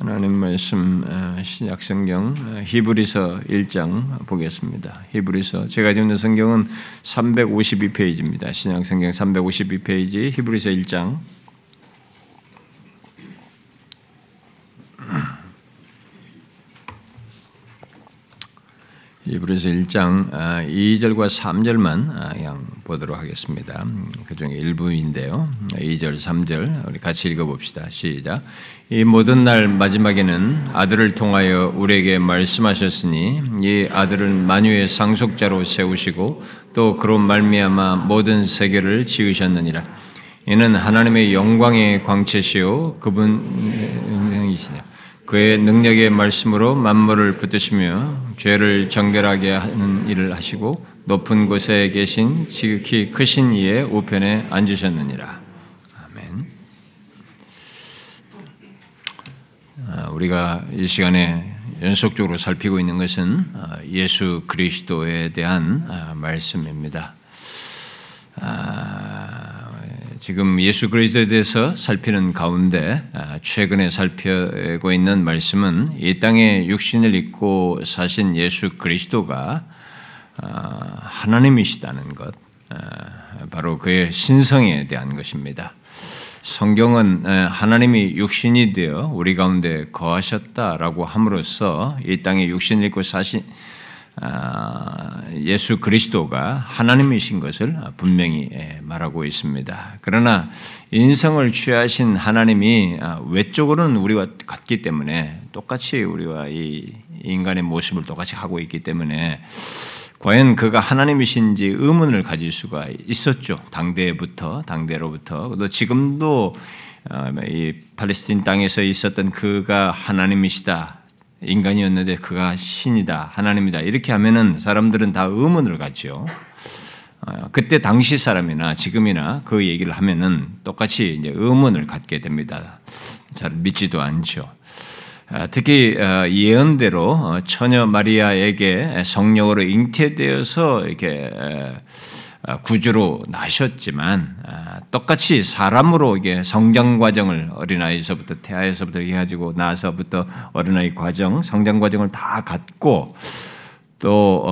하나님 말씀 신약성경 히브리서 1장 보겠습니다. 히브리서 제가 읽는 성경은 352페이지입니다. 신약성경 352페이지 히브리서 1장 2절과 3절만 그냥 보도록 하겠습니다. 그중에 일부인데요. 2절, 3절 우리 같이 읽어봅시다. 시작. 이 모든 날 마지막에는 아들을 통하여 우리에게 말씀하셨으니 이 아들을 만유의 상속자로 세우시고 또 그로 말미암아 모든 세계를 지으셨느니라. 이는 하나님의 영광의 광채시요 그분의 영광이시냐. 그의 능력의 말씀으로 만물을 붙드시며 죄를 정결하게 하는 일을 하시고 높은 곳에 계신 지극히 크신 이의 우편에 앉으셨느니라. 아멘. 우리가 이 시간에 연속적으로 살피고 있는 것은 예수 그리스도에 대한 말씀입니다. 지금 예수 그리스도에 대해서 살피는 가운데 최근에 살펴고 있는 말씀은 이 땅에 육신을 입고 사신 예수 그리스도가 하나님이시다는 것, 바로 그의 신성에 대한 것입니다. 성경은 하나님이 육신이 되어 우리 가운데 거하셨다라고 함으로써 이 땅에 육신을 입고 사신 예수 그리스도가 하나님이신 것을 분명히 말하고 있습니다. 그러나 인성을 취하신 하나님이 외적으로는 우리와 같기 때문에 똑같이 우리와 이 인간의 모습을 똑같이 하고 있기 때문에 과연 그가 하나님이신지 의문을 가질 수가 있었죠. 당대로부터 또 지금도 이 팔레스틴 땅에서 있었던 그가 하나님이시다. 인간이었는데 그가 신이다, 하나님이다 이렇게 하면은 사람들은 다 의문을 갖죠. 그때 당시 사람이나 지금이나 그 얘기를 하면은 똑같이 이제 의문을 갖게 됩니다. 잘 믿지도 않죠. 특히 예언대로 처녀 마리아에게 성령으로 잉태되어서 이렇게 구주로 나셨지만 똑같이 사람으로 이게 성장 과정을 어린아이에서부터 태아에서부터 해가지고 나서부터 어린아이 과정, 성장 과정을 다 갖고 또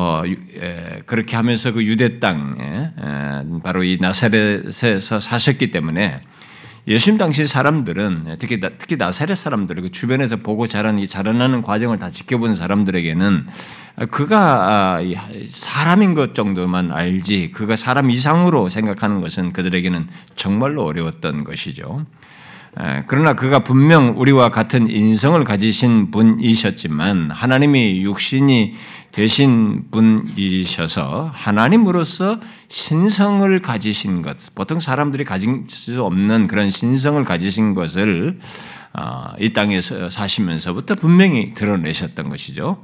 그렇게 하면서 그 유대 땅에 바로 이 나사렛에서 사셨기 때문에 예수님 당시 사람들은 특히 나사렛 사람들 그 주변에서 보고 자라나는 과정을 다 지켜본 사람들에게는 그가 사람인 것 정도만 알지 그가 사람 이상으로 생각하는 것은 그들에게는 정말로 어려웠던 것이죠. 그러나 그가 분명 우리와 같은 인성을 가지신 분이셨지만 하나님이 육신이 되신 분이셔서 하나님으로서 신성을 가지신 것, 보통 사람들이 가질 수 없는 그런 신성을 가지신 것을 이 땅에서 사시면서부터 분명히 드러내셨던 것이죠.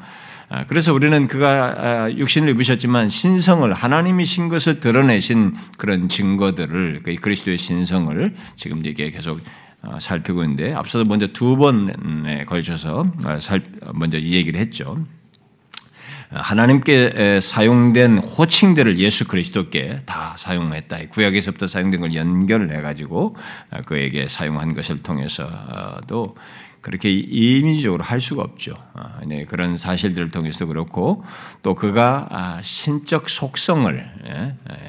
그래서 우리는 그가 육신을 입으셨지만 신성을 하나님이신 것을 드러내신 그런 증거들을 그리스도의 신성을 지금 이게 계속 살피고 있는데 앞서도 먼저 두 번에 걸쳐서 먼저 이 얘기를 했죠. 하나님께 사용된 호칭들을 예수 그리스도께 다 사용했다. 구약에서부터 사용된 걸 연결을 해가지고 그에게 사용한 것을 통해서도 그렇게 임의적으로 할 수가 없죠. 그런 사실들을 통해서 그렇고 또 그가 신적 속성을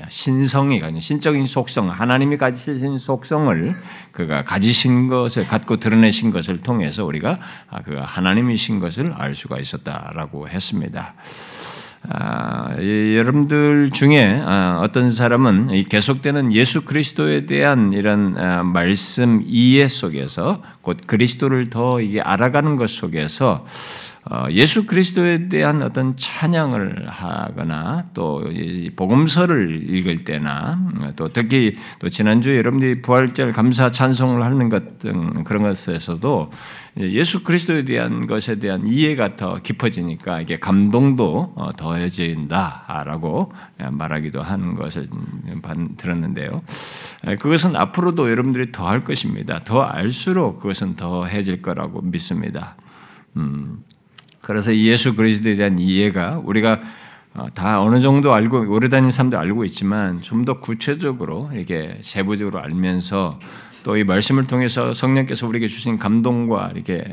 신성이 가진 신적인 속성 하나님이 가지신 속성을 그가 가지신 것을 갖고 드러내신 것을 통해서 우리가 그가 하나님이신 것을 알 수가 있었다라고 했습니다. 여러분들 중에 어떤 사람은 이 계속되는 예수 그리스도에 대한 이런 말씀 이해 속에서 곧 그리스도를 더 이게 알아가는 것 속에서 예수 그리스도에 대한 어떤 찬양을 하거나 또 이 복음서를 읽을 때나 또 특히 또 지난주에 여러분들이 부활절 감사 찬송을 하는 것 등 그런 것에서도 예수 그리스도에 대한 것에 대한 이해가 더 깊어지니까 이게 감동도 더해진다라고 말하기도 하는 것을 들었는데요. 그것은 앞으로도 여러분들이 더 할 것입니다. 더 알수록 그것은 더해질 거라고 믿습니다. 그래서 예수 그리스도에 대한 이해가 우리가 다 어느 정도 알고 오래 다니는 사람도 알고 있지만 좀 더 구체적으로 이렇게 세부적으로 알면서 또 이 말씀을 통해서 성령께서 우리에게 주신 감동과 이렇게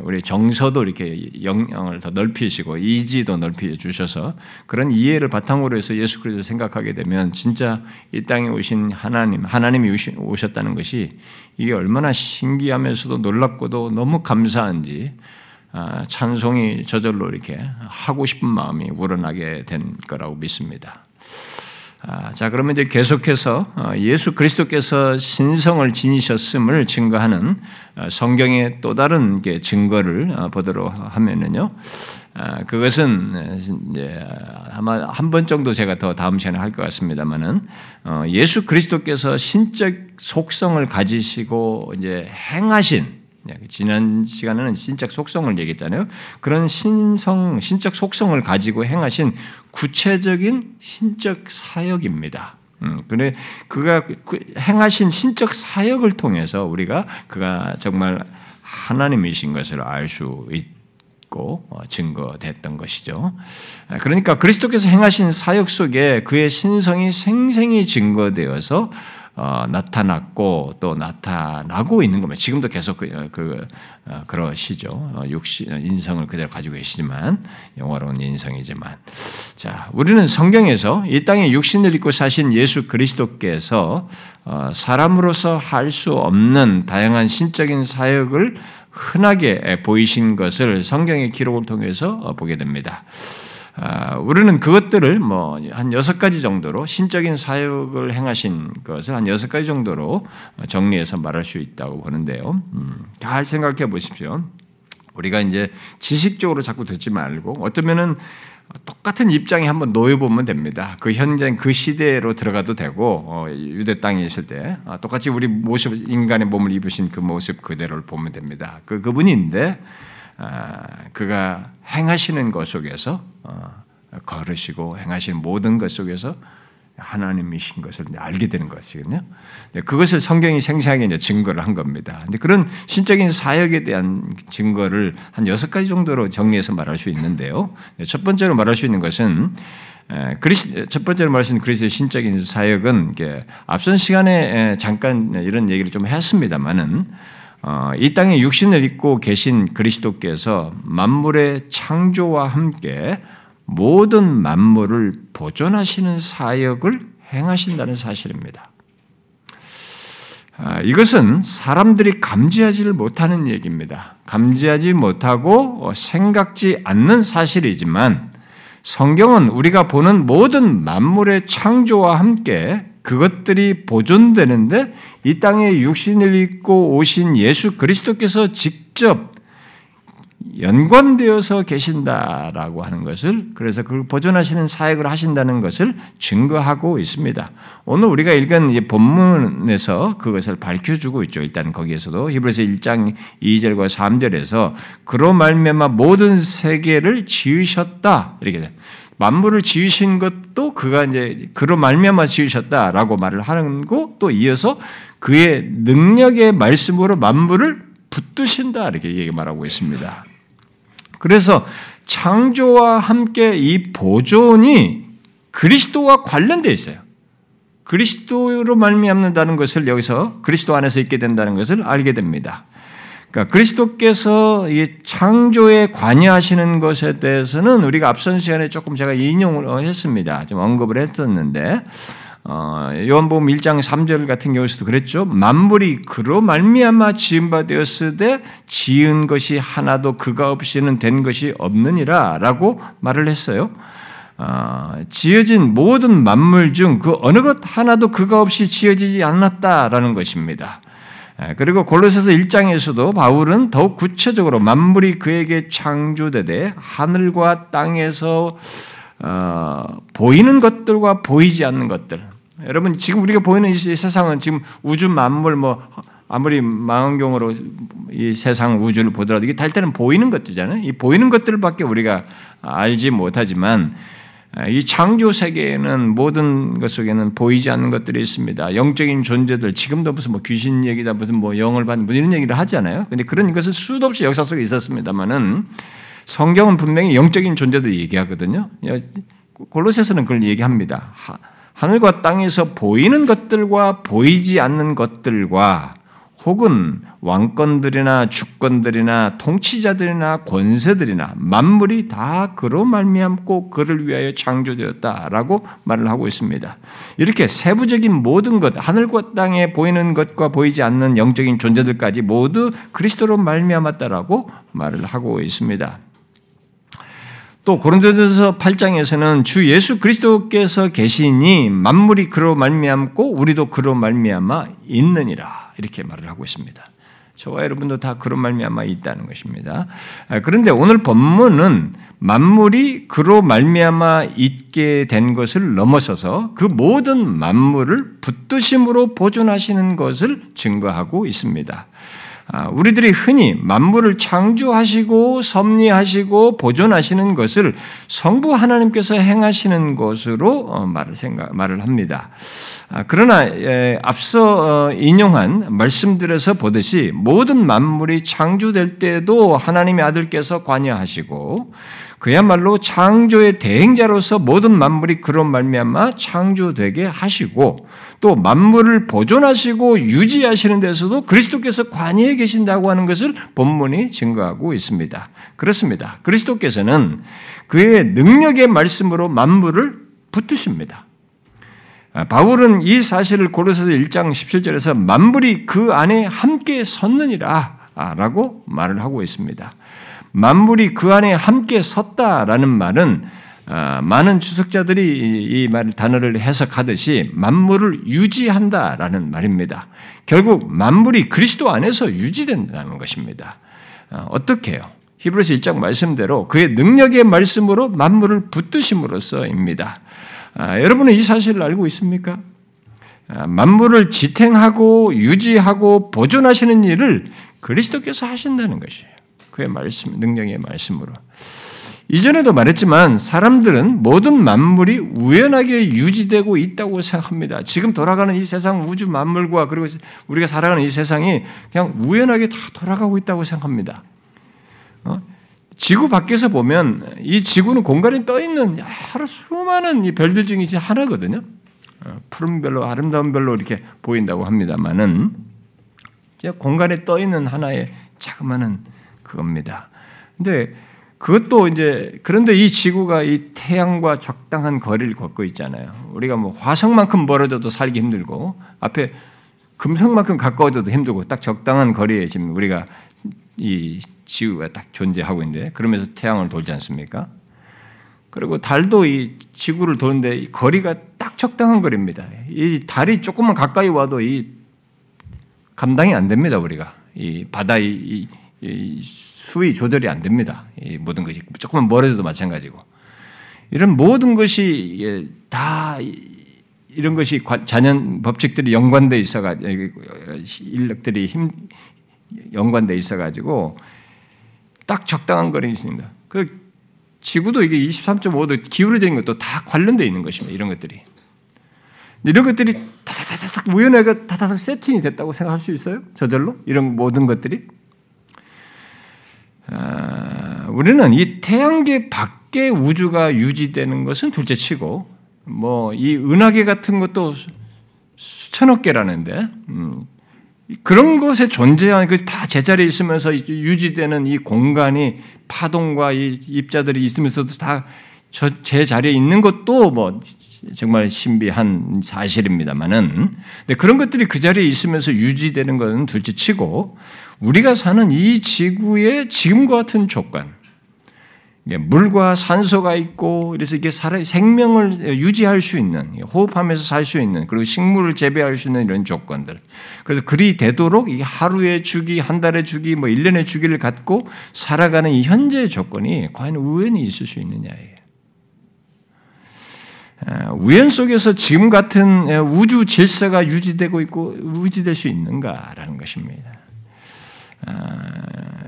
우리 정서도 이렇게 영향을 더 넓히시고 이지도 넓히 주셔서 그런 이해를 바탕으로 해서 예수 그리스도를 생각하게 되면 진짜 이 땅에 오신 하나님이 오셨다는 것이 이게 얼마나 신기하면서도 놀랍고도 너무 감사한지 찬송이 저절로 이렇게 하고 싶은 마음이 우러나게 된 거라고 믿습니다. 자, 그러면 이제 계속해서 예수 그리스도께서 신성을 지니셨음을 증거하는 성경의 또 다른 증거를 보도록 하면은요, 그것은 이제 아마 한 번 정도 제가 더 다음 시간에 할 것 같습니다만은 예수 그리스도께서 신적 속성을 가지시고 이제 행하신 지난 시간에는 신적 속성을 얘기했잖아요. 그런 신적 속성을 가지고 행하신 구체적인 신적 사역입니다. 근데 그가 행하신 신적 사역을 통해서 우리가 그가 정말 하나님이신 것을 알 수 있고 증거됐던 것이죠. 그러니까 그리스도께서 행하신 사역 속에 그의 신성이 생생히 증거되어서 나타났고 또 나타나고 있는 겁니다. 지금도 계속 그러시죠. 육신 인성을 그대로 가지고 계시지만 영화로운 인성이지만, 자, 우리는 성경에서 이 땅에 육신을 입고 사신 예수 그리스도께서 사람으로서 할 수 없는 다양한 신적인 사역을 흔하게 보이신 것을 성경의 기록을 통해서 보게 됩니다. 우리는 그것들을 한 6가지 정도로 신적인 사역을 행하신 것을 한 6가지 정도로 정리해서 말할 수 있다고 보는데요. 잘 생각해 보십시오. 우리가 이제 지식적으로 자꾸 듣지 말고 어쩌면은 똑같은 입장에 한번 놓여보면 됩니다. 그 현장, 그 시대로 들어가도 되고, 유대 땅에 있을 때, 똑같이 우리 모습, 인간의 몸을 입으신 그 모습 그대로를 보면 됩니다. 그분인데, 그가 행하시는 것 속에서 걸으시고 행하시는 모든 것 속에서 하나님이신 것을 알게 되는 것이거든요. 그것을 성경이 생생하게 이제 증거를 한 겁니다. 그런데 그런 신적인 사역에 대한 증거를 한 6가지 정도로 정리해서 말할 수 있는데요. 첫 번째로 말할 수 있는 것은 그리스도의 신적인 사역은 앞선 시간에 잠깐 이런 얘기를 좀 했습니다만은 이 땅에 육신을 입고 계신 그리스도께서 만물의 창조와 함께 모든 만물을 보존하시는 사역을 행하신다는 사실입니다. 이것은 사람들이 감지하지를 못하는 얘기입니다. 감지하지 못하고 생각지 않는 사실이지만 성경은 우리가 보는 모든 만물의 창조와 함께 그것들이 보존되는데 이 땅에 육신을 입고 오신 예수 그리스도께서 직접 연관되어서 계신다라고 하는 것을, 그래서 그걸 보존하시는 사역을 하신다는 것을 증거하고 있습니다. 오늘 우리가 읽은 이 본문에서 그것을 밝혀주고 있죠. 일단 거기에서도 히브리서 1장 2절과 3절에서 그로 말미암아 모든 세계를 지으셨다 이렇게 돼요. 만물을 지으신 것도 그가 이제 그로 말미암아 지으셨다라고 말을 하는 거, 또 이어서 그의 능력의 말씀으로 만물을 붙드신다 이렇게 얘기 말하고 있습니다. 그래서 창조와 함께 이 보존이 그리스도와 관련되어 있어요. 그리스도로 말미암는다는 것을 여기서 그리스도 안에서 있게 된다는 것을 알게 됩니다. 그러니까 그리스도께서 이 창조에 관여하시는 것에 대해서는 우리가 앞선 시간에 조금 제가 인용을 했습니다. 좀 언급을 했었는데 요한복음 1장 3절 같은 경우에서도 그랬죠. 만물이 그로 말미암아 지은 바 되었으되 지은 것이 하나도 그가 없이는 된 것이 없느니라 라고 말을 했어요. 지어진 모든 만물 중 그 어느 것 하나도 그가 없이 지어지지 않았다라는 것입니다. 그리고 골로새서 1장에서도 바울은 더욱 구체적으로 만물이 그에게 창조되되 하늘과 땅에서 보이는 것들과 보이지 않는 것들. 여러분 지금 우리가 보이는 이 세상은 지금 우주 만물 아무리 망원경으로 이 세상 우주를 보더라도 이게 때는 보이는 것들이잖아요. 이 보이는 것들밖에 우리가 알지 못하지만 이 창조 세계에는 모든 것 속에는 보이지 않는 것들이 있습니다. 영적인 존재들, 지금도 무슨 귀신 얘기다, 무슨 영을 받는, 이런 얘기를 하잖아요. 근데 그런 것은 수도 없이 역사 속에 있었습니다만은 성경은 분명히 영적인 존재도 얘기하거든요. 골로새서는 그걸 얘기합니다. 하늘과 땅에서 보이는 것들과 보이지 않는 것들과 혹은 왕권들이나 주권들이나 통치자들이나 권세들이나 만물이 다 그로 말미암고 그를 위하여 창조되었다라고 말을 하고 있습니다. 이렇게 세부적인 모든 것, 하늘과 땅에 보이는 것과 보이지 않는 영적인 존재들까지 모두 그리스도로 말미암았다라고 말을 하고 있습니다. 또 고린도전서 8장에서는 주 예수 그리스도께서 계시니 만물이 그로 말미암고 우리도 그로 말미암아 있느니라 이렇게 말을 하고 있습니다. 저와 여러분도 다 그로 말미암아 있다는 것입니다. 그런데 오늘 본문은 만물이 그로 말미암아 있게 된 것을 넘어서서 그 모든 만물을 붙드심으로 보존하시는 것을 증거하고 있습니다. 우리들이 흔히 만물을 창조하시고 섭리하시고 보존하시는 것을 성부 하나님께서 행하시는 것으로 말을 합니다. 그러나 앞서 인용한 말씀들에서 보듯이 모든 만물이 창조될 때에도 하나님의 아들께서 관여하시고 그야말로 창조의 대행자로서 모든 만물이 그런 말미암아 창조되게 하시고 또 만물을 보존하시고 유지하시는 데서도 그리스도께서 관여해 계신다고 하는 것을 본문이 증거하고 있습니다. 그렇습니다. 그리스도께서는 그의 능력의 말씀으로 만물을 붙드십니다. 바울은 이 사실을 골로새서 1장 17절에서 만물이 그 안에 함께 섰느니라 라고 말을 하고 있습니다. 만물이 그 안에 함께 섰다라는 말은 많은 주석자들이 이 말 단어를 해석하듯이 만물을 유지한다라는 말입니다. 결국 만물이 그리스도 안에서 유지된다는 것입니다. 어떻게요? 히브리서 1장 말씀대로 그의 능력의 말씀으로 만물을 붙드심으로써입니다. 여러분은 이 사실을 알고 있습니까? 만물을 지탱하고 유지하고 보존하시는 일을 그리스도께서 하신다는 것이에요. 그의 말씀, 능력의 말씀으로. 이전에도 말했지만 사람들은 모든 만물이 우연하게 유지되고 있다고 생각합니다. 지금 돌아가는 이 세상 우주 만물과 그리고 우리가 살아가는 이 세상이 그냥 우연하게 다 돌아가고 있다고 생각합니다. 지구 밖에서 보면 이 지구는 공간에 떠있는 여러 수많은 이 별들 중에 하나거든요. 푸른 별로 아름다운 별로 이렇게 보인다고 합니다만은 공간에 떠있는 하나의 자그마한 그겁니다. 근데 그것도 이제 그런데 이 지구가 이 태양과 적당한 거리를 걷고 있잖아요. 우리가 뭐 화성만큼 멀어져도 살기 힘들고 앞에 금성만큼 가까워져도 힘들고 딱 적당한 거리에 지금 우리가 이 지구가 딱 존재하고 있는데 그러면서 태양을 돌지 않습니까? 그리고 달도 이 지구를 도는데 이 거리가 딱 적당한 거리입니다. 이 달이 조금만 가까이 와도 이 감당이 안 됩니다. 우리가 이 바다의 이 수위 조절이 안 됩니다. 이 모든 것이 조금만 멀어져도 마찬가지고 이런 모든 것이 다 이런 것이 자연 법칙들이 연관돼 있어가지고 인력들이 연관돼 있어가지고 딱 적당한 거리에 있습니다. 그 지구도 이게 23.5도 기울어져 있는 것도 다 관련돼 있는 것입니다. 이런 것들이 다다다닥 우연하게 다다닥 세팅이 됐다고 생각할 수 있어요? 저절로 이런 모든 것들이. 우리는 이 태양계 밖에 우주가 유지되는 것은 둘째치고 뭐 이 은하계 같은 것도 수천억 개라는데 그런 것에 존재하는 그 다 제자리에 있으면서 유지되는 이 공간이 파동과 이 입자들이 있으면서도 다 제자리에 있는 것도 뭐 정말 신비한 사실입니다만은 근데 그런 것들이 그 자리에 있으면서 유지되는 것은 둘째치고. 우리가 사는 이 지구의 지금과 같은 조건, 물과 산소가 있고 그래서 이게 생명을 유지할 수 있는, 호흡하면서 살 수 있는, 그리고 식물을 재배할 수 있는 이런 조건들. 그래서 그리 되도록 이 하루의 주기, 한 달의 주기, 뭐 1년의 주기를 갖고 살아가는 이 현재의 조건이 과연 우연히 있을 수 있느냐예요. 우연 속에서 지금 같은 우주 질서가 유지되고 있고 유지될 수 있는가라는 것입니다.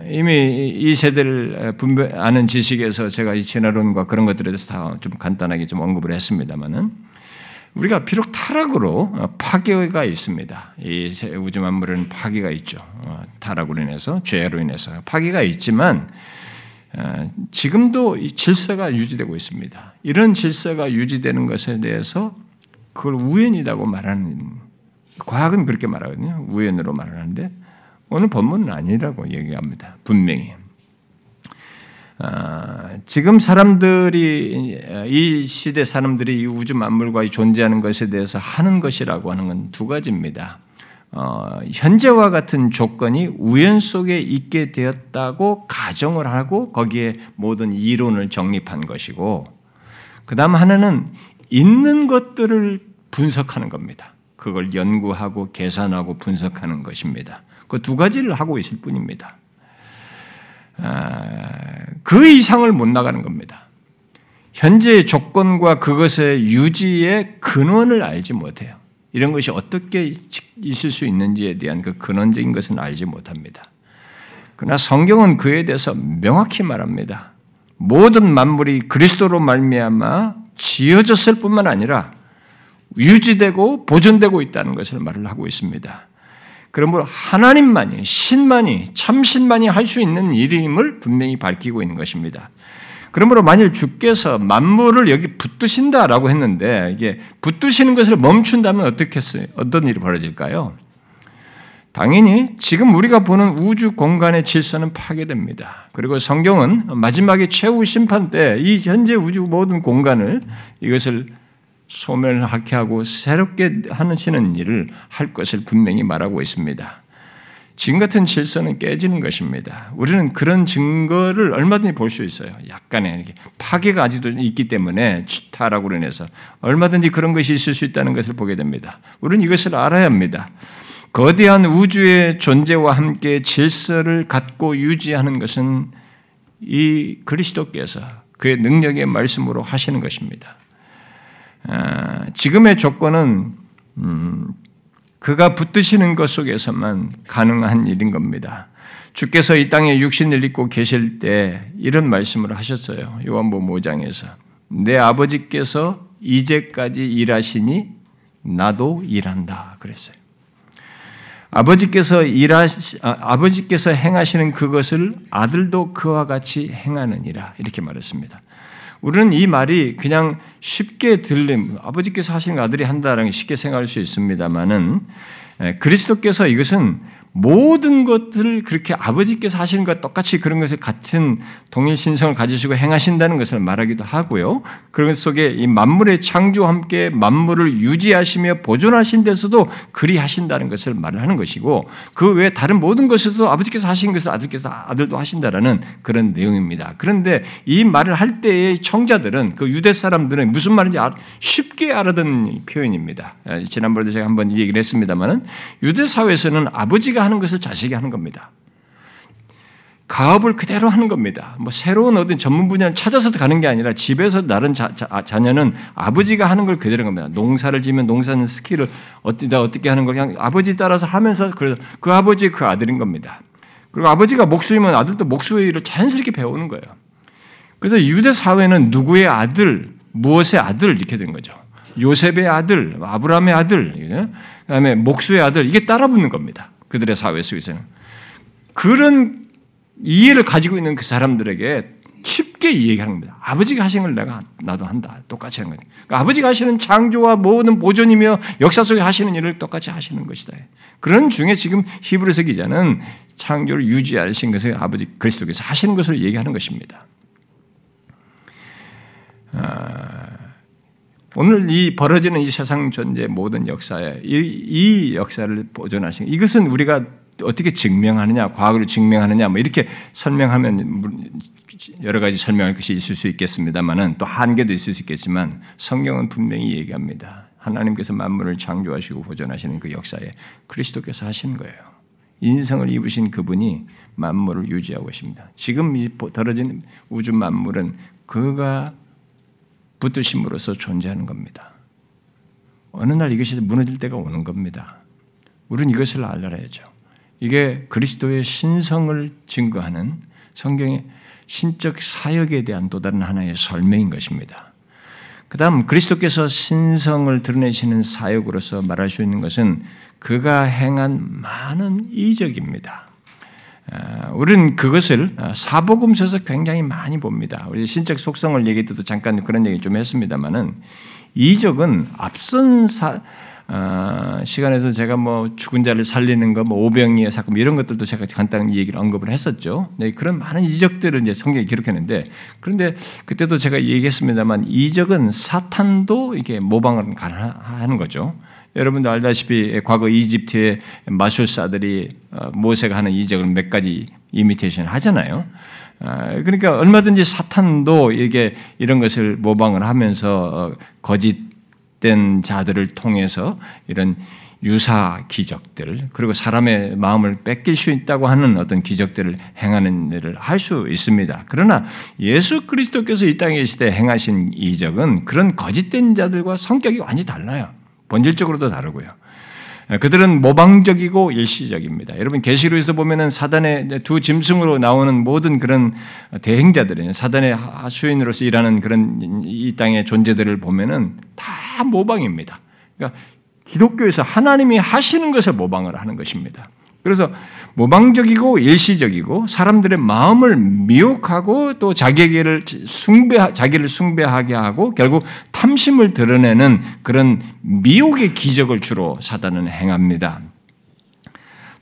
이미 이 세대를 아는 지식에서 제가 이 진화론과 그런 것들에 대해서 다 좀 간단하게 좀 언급을 했습니다만은 우리가 비록 타락으로 파괴가 있습니다. 이 우주 만물은 파괴가 있죠. 타락으로 인해서 죄로 인해서 파괴가 있지만 지금도 이 질서가 유지되고 있습니다. 이런 질서가 유지되는 것에 대해서 그걸 우연이라고 말하는, 과학은 그렇게 말하거든요. 우연으로 말하는데 오늘 본문은 아니라고 얘기합니다. 분명히. 지금 사람들이, 이 시대 사람들이 이 우주 만물과 이 존재하는 것에 대해서 하는 것이라고 하는 건 두 가지입니다. 현재와 같은 조건이 우연 속에 있게 되었다고 가정을 하고 거기에 모든 이론을 정립한 것이고, 그 다음 하나는 있는 것들을 분석하는 겁니다. 그걸 연구하고 계산하고 분석하는 것입니다. 그 두 가지를 하고 있을 뿐입니다. 그 이상을 못 나가는 겁니다. 현재의 조건과 그것의 유지의 근원을 알지 못해요. 이런 것이 어떻게 있을 수 있는지에 대한 그 근원적인 것은 알지 못합니다. 그러나 성경은 그에 대해서 명확히 말합니다. 모든 만물이 그리스도로 말미암아 지어졌을 뿐만 아니라 유지되고 보존되고 있다는 것을 말을 하고 있습니다. 그러므로 하나님만이, 신만이, 참신만이 할 수 있는 일임을 분명히 밝히고 있는 것입니다. 그러므로 만일 주께서 만물을 여기 붙드신다라고 했는데 이게 붙드시는 것을 멈춘다면 어떻겠어요? 어떤 일이 벌어질까요? 당연히 지금 우리가 보는 우주 공간의 질서는 파괴됩니다. 그리고 성경은 마지막에 최후 심판 때 이 현재 우주 모든 공간을 이것을 소멸하게 하고 새롭게 하시는 일을 할 것을 분명히 말하고 있습니다. 지금 같은 질서는 깨지는 것입니다. 우리는 그런 증거를 얼마든지 볼 수 있어요. 약간의 파괴가 아직도 있기 때문에 타락으로 인해서 얼마든지 그런 것이 있을 수 있다는 것을 보게 됩니다. 우리는 이것을 알아야 합니다. 거대한 우주의 존재와 함께 질서를 갖고 유지하는 것은 이 그리스도께서 그의 능력의 말씀으로 하시는 것입니다. 지금의 조건은 그가 붙드시는 것 속에서만 가능한 일인 겁니다. 주께서 이 땅에 육신을 입고 계실 때 이런 말씀을 하셨어요. 요한복음 5장에서 내 아버지께서 이제까지 일하시니 나도 일한다 그랬어요. 아버지께서 행하시는 그것을 아들도 그와 같이 행하느니라 이렇게 말했습니다. 우리는 이 말이 그냥 쉽게 들림, 아버지께서 하시는 거 아들이 한다라는 게 쉽게 생각할 수 있습니다만은 그리스도께서 이것은 모든 것들을 그렇게 아버지께서 하시는 것과 똑같이 그런 것에 같은 동일 신성을 가지시고 행하신다는 것을 말하기도 하고요. 그런 것 속에 이 만물의 창조와 함께 만물을 유지하시며 보존하신 데서도 그리 하신다는 것을 말을 하는 것이고, 그 외에 다른 모든 것에서도 아버지께서 하신 것을 아들도 하신다라는 그런 내용입니다. 그런데 이 말을 할 때의 청자들은, 그 유대 사람들은 무슨 말인지 쉽게 알아듣는 표현입니다. 지난번에도 제가 한번 얘기를 했습니다만은 유대 사회에서는 아버지가 하는 것을 자식이 하는 겁니다. 가업을 그대로 하는 겁니다. 뭐 새로운 어떤 전문 분야를 찾아서 가는 게 아니라 집에서 다른 자녀는 아버지가 하는 걸 그대로 합니다. 농사를 지면 농사는 스킬을 어떻게 하는 걸 그냥 아버지 따라서 하면서, 그래서 그 아버지 그 아들인 겁니다. 그리고 아버지가 목수이면 아들도 목수의 일을 자연스럽게 배우는 거예요. 그래서 유대 사회는 누구의 아들, 무엇의 아들 이렇게 된 거죠. 요셉의 아들, 아브라함의 아들, 그다음에 목수의 아들, 이게 따라붙는 겁니다. 그들의 사회 속에서는. 그런 이해를 가지고 있는 그 사람들에게 쉽게 얘기하는 겁니다. 아버지가 하신 걸 나도 한다. 똑같이 하는 거예요. 그러니까 아버지가 하시는 창조와 모든 보존이며 역사 속에 하시는 일을 똑같이 하시는 것이다. 그런 중에 지금 히브리서 기자는 창조를 유지하신 것을 아버지 그리스도께서 하시는 것을 얘기하는 것입니다. 오늘 이 벌어지는 이 세상 존재의 모든 역사에 이 역사를 보존하신, 이것은 우리가 어떻게 증명하느냐, 과학으로 증명하느냐, 뭐 이렇게 설명하면 여러 가지 설명할 것이 있을 수 있겠습니다만은, 또 한계도 있을 수 있겠지만 성경은 분명히 얘기합니다. 하나님께서 만물을 창조하시고 보존하시는 그 역사에 그리스도께서 하시는 거예요. 인성을 입으신 그분이 만물을 유지하고 있습니다. 지금 이 벌어진 우주 만물은 그가 붙드심으로써 존재하는 겁니다. 어느 날 이것이 무너질 때가 오는 겁니다. 우리는 이것을 알아야죠. 이게 그리스도의 신성을 증거하는 성경의 신적 사역에 대한 또 다른 하나의 설명인 것입니다. 그 다음 그리스도께서 신성을 드러내시는 사역으로서 말할 수 있는 것은 그가 행한 많은 이적입니다. 우리는 그것을 사복음서에서 굉장히 많이 봅니다. 우리 신적 속성을 얘기할 때도 잠깐 그런 얘기를 좀 했습니다만은 이적은 앞선 시간에서 제가 죽은 자를 살리는 거, 오병이의 사건 이런 것들도 제가 간단히 얘기를 언급을 했었죠. 네, 그런 많은 이적들을 이제 성경에 기록했는데, 그런데 그때도 제가 얘기했습니다만 이적은 사탄도 이게 모방을 하는 거죠. 여러분도 알다시피 과거 이집트의 마술사들이 모세가 하는 이적을 몇 가지 이미테이션을 하잖아요. 그러니까 얼마든지 사탄도 이게 이런 것을 모방을 하면서 거짓된 자들을 통해서 이런 유사 기적들, 그리고 사람의 마음을 뺏길 수 있다고 하는 어떤 기적들을 행하는 일을 할 수 있습니다. 그러나 예수 그리스도께서 이 땅에 계실 때 행하신 이적은 그런 거짓된 자들과 성격이 완전히 달라요. 본질적으로도 다르고요. 그들은 모방적이고 일시적입니다. 여러분 계시록에서 보면은 사단의 두 짐승으로 나오는 모든 그런 대행자들은 사단의 하수인으로서 일하는 그런 이 땅의 존재들을 보면은 다 모방입니다. 그러니까 기독교에서 하나님이 하시는 것을 모방을 하는 것입니다. 그래서 모방적이고 일시적이고 사람들의 마음을 미혹하고 또 자기를 숭배하게 하고 결국 탐심을 드러내는 그런 미혹의 기적을 주로 사단은 행합니다.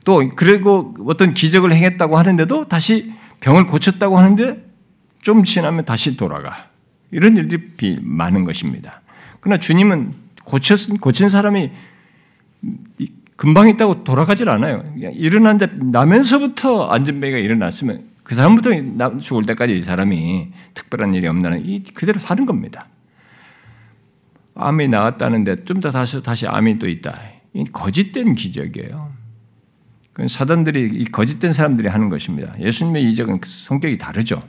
또 그리고 어떤 기적을 행했다고 하는데도 다시 병을 고쳤다고 하는데 좀 지나면 다시 돌아가. 이런 일들이 많은 것입니다. 그러나 주님은 고친 사람이 금방 있다고 돌아가질 않아요. 일어난 자 나면서부터 안전병이가 일어났으면 그 사람부터 죽을 때까지 이 사람이 특별한 일이 없나는 그대로 사는 겁니다. 암이 나왔다는데 좀 더 다시 암이 또 있다. 이 거짓된 기적이에요. 사단들이 이 거짓된 사람들이 하는 것입니다. 예수님의 이적은 성격이 다르죠.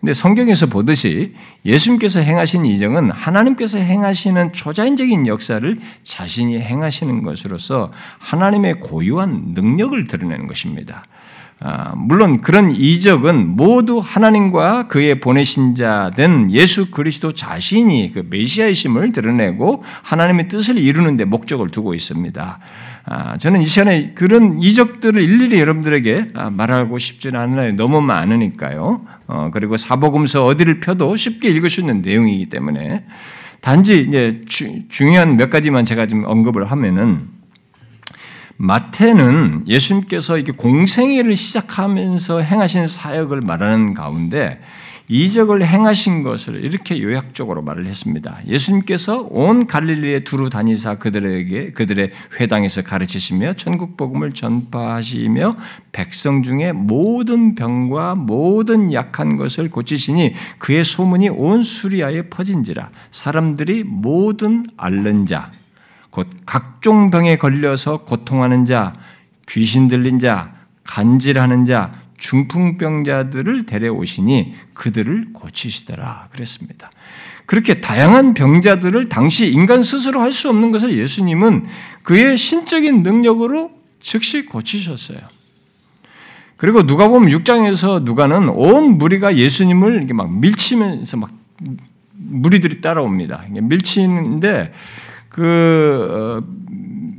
근데 성경에서 보듯이 예수님께서 행하신 이적은 하나님께서 행하시는 초자연적인 역사를 자신이 행하시는 것으로서 하나님의 고유한 능력을 드러내는 것입니다. 물론 그런 이적은 모두 하나님과 그의 보내신 자 된 예수 그리스도 자신이 그 메시아이심을 드러내고 하나님의 뜻을 이루는 데 목적을 두고 있습니다. 저는 이 시간에 그런 이적들을 일일이 여러분들에게 말하고 싶지는 않아요. 너무 많으니까요. 그리고 사복음서 어디를 펴도 쉽게 읽을 수 있는 내용이기 때문에 단지 이제 중요한 몇 가지만 제가 좀 언급을 하면은. 마태는 예수님께서 이렇게 공생애를 시작하면서 행하신 사역을 말하는 가운데 이적을 행하신 것을 이렇게 요약적으로 말을 했습니다. 예수님께서 온 갈릴리에 두루 다니사 그들의 회당에서 가르치시며 천국 복음을 전파하시며 백성 중에 모든 병과 모든 약한 것을 고치시니 그의 소문이 온 수리아에 퍼진지라 사람들이 모든 앓는 자 곧 각종 병에 걸려서 고통하는 자, 귀신 들린 자, 간질하는 자, 중풍병자들을 데려오시니 그들을 고치시더라 그랬습니다. 그렇게 다양한 병자들을 당시 인간 스스로 할 수 없는 것을 예수님은 그의 신적인 능력으로 즉시 고치셨어요. 그리고 누가복음 6장에서 누가는 온 무리가 예수님을 이렇게 막 밀치면서 막 무리들이 따라옵니다. 밀치는데 그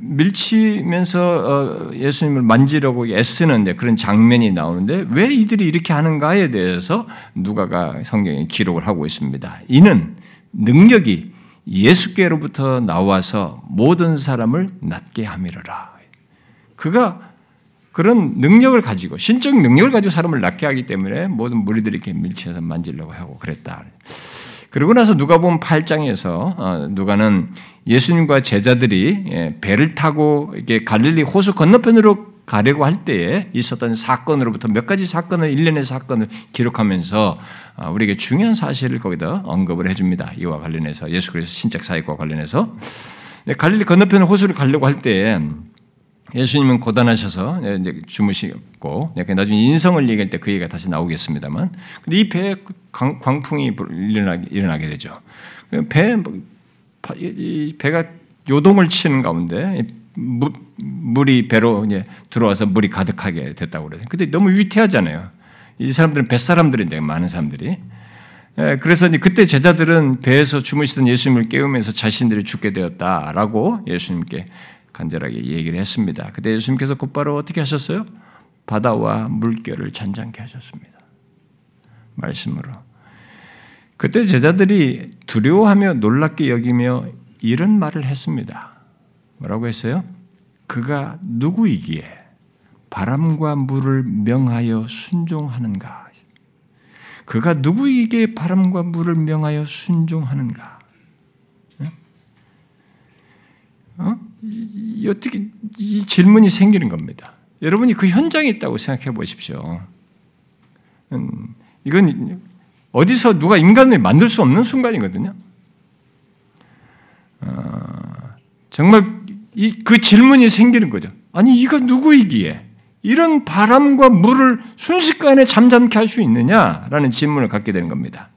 밀치면서 예수님을 만지려고 애쓰는 그런 장면이 나오는데 왜 이들이 이렇게 하는가에 대해서 누가가 성경에 기록을 하고 있습니다. 이는 능력이 예수께로부터 나와서 모든 사람을 낫게 함이로라. 그가 그런 능력을 가지고 신적 능력을 가지고 사람을 낫게 하기 때문에 모든 무리들이 이렇게 밀치면서 만지려고 하고 그랬다. 그러고 나서 누가복음 8장에서 누가는 예수님과 제자들이 배를 타고 이렇게 갈릴리 호수 건너편으로 가려고 할 때에 있었던 사건으로부터 몇 가지 사건을 일련의 사건을 기록하면서 우리에게 중요한 사실을 거기다 언급을 해줍니다. 이와 관련해서 예수 그리스도 신적 사역과 관련해서 갈릴리 건너편 호수를 가려고 할 때에 예수님은 고단하셔서 이제 주무시고 나중에 인성을 얘기할 때 그 얘기가 다시 나오겠습니다만, 근데 이 배에 광풍이 일어나게 되죠. 배가 요동을 치는 가운데 물이 배로 이제 들어와서 물이 가득하게 됐다고 그래요. 근데 너무 위태하잖아요. 이 사람들은 뱃사람들인데 많은 사람들이. 그래서 이제 그때 제자들은 배에서 주무시던 예수님을 깨우면서 자신들이 죽게 되었다라고 예수님께 간절하게 얘기를 했습니다. 그때 예수님께서 곧바로 어떻게 하셨어요? 바다와 물결을 잔잔케 하셨습니다. 말씀으로. 그때 제자들이 두려워하며 놀랍게 여기며 이런 말을 했습니다. 뭐라고 했어요? 그가 누구이기에 바람과 물을 명하여 순종하는가? 그가 누구이기에 바람과 물을 명하여 순종하는가? 어떻게 이 질문이 생기는 겁니다. 여러분이 그 현장에 있다고 생각해 보십시오. 이건 어디서 누가 인간을 만들 수 없는 순간이거든요. 정말 그 질문이 생기는 거죠. 아니 이가 누구이기에 이런 바람과 물을 순식간에 잠잠케 할 수 있느냐라는 질문을 갖게 되는 겁니다.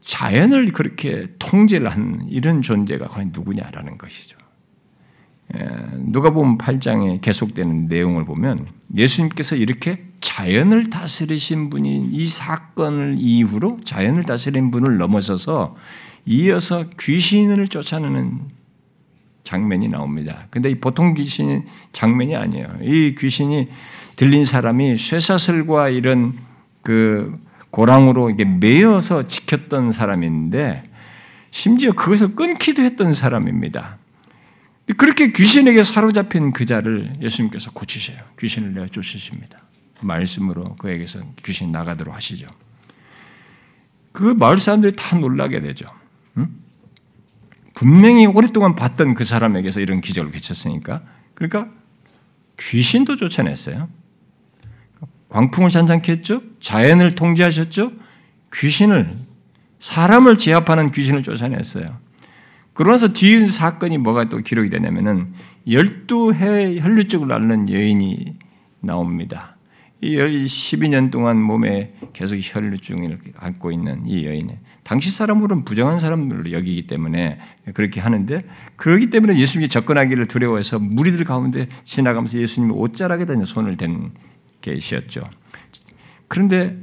자연을 그렇게 통제를 한 이런 존재가 과연 누구냐라는 것이죠. 누가복음 8장에 계속되는 내용을 보면 예수님께서 이렇게 자연을 다스리신 분인 이 사건을 이후로 자연을 다스린 분을 넘어서서 이어서 귀신을 쫓아내는 장면이 나옵니다. 근데 이 보통 귀신 장면이 아니에요. 이 귀신이 들린 사람이 쇠사슬과 이런 그 고랑으로 이게 매여서 지켰던 사람인데 심지어 그것을 끊기도 했던 사람입니다. 그렇게 귀신에게 사로잡힌 그 자를 예수님께서 고치세요. 귀신을 내어 쫓으십니다. 말씀으로 그에게서 귀신이 나가도록 하시죠. 그 마을 사람들이 다 놀라게 되죠. 분명히 오랫동안 봤던 그 사람에게서 이런 기적을 개쳤으니까 그러니까 귀신도 쫓아냈어요. 광풍을 잔잔케 했죠. 자연을 통제하셨죠. 귀신을 사람을 제압하는 귀신을 쫓아냈어요. 그러면서 뒤에 사건이 뭐가 또 기록이 되냐면은 12해 혈루증을 앓는 여인이 나옵니다. 이 12년 동안 몸에 계속 혈루증을 앓고 있는 이 여인은 당시 사람으로는 부정한 사람으로 여기기 때문에 그렇게 하는데 그렇기 때문에 예수님이 접근하기를 두려워해서 무리들 가운데 지나가면서 예수님이 옷자락에다 손을 댄 계시였죠. 그런데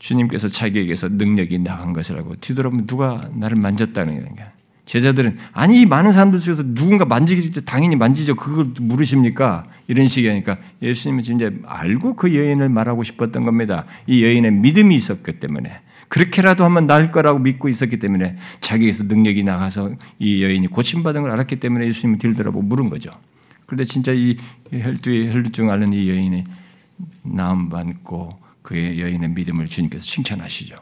주님께서 자기에게서 능력이 나간 것을 알고 뒤돌아보면 누가 나를 만졌다는 거예요. 제자들은 아니 이 많은 사람들 중에서 누군가 만지겠지 당연히 만지죠. 그걸 물으십니까? 이런 식이 하니까 예수님은 이제 알고 그 여인을 말하고 싶었던 겁니다. 이 여인의 믿음이 있었기 때문에 그렇게라도 하면 나을 거라고 믿고 있었기 때문에 자기에게서 능력이 나가서 이 여인이 고침받은 걸 알았기 때문에 예수님은 뒤돌아보고 물은 거죠. 그런데 진짜 이 혈루증 앓는 이 여인이 나음받고 그의 여인의 믿음을 주님께서 칭찬하시죠.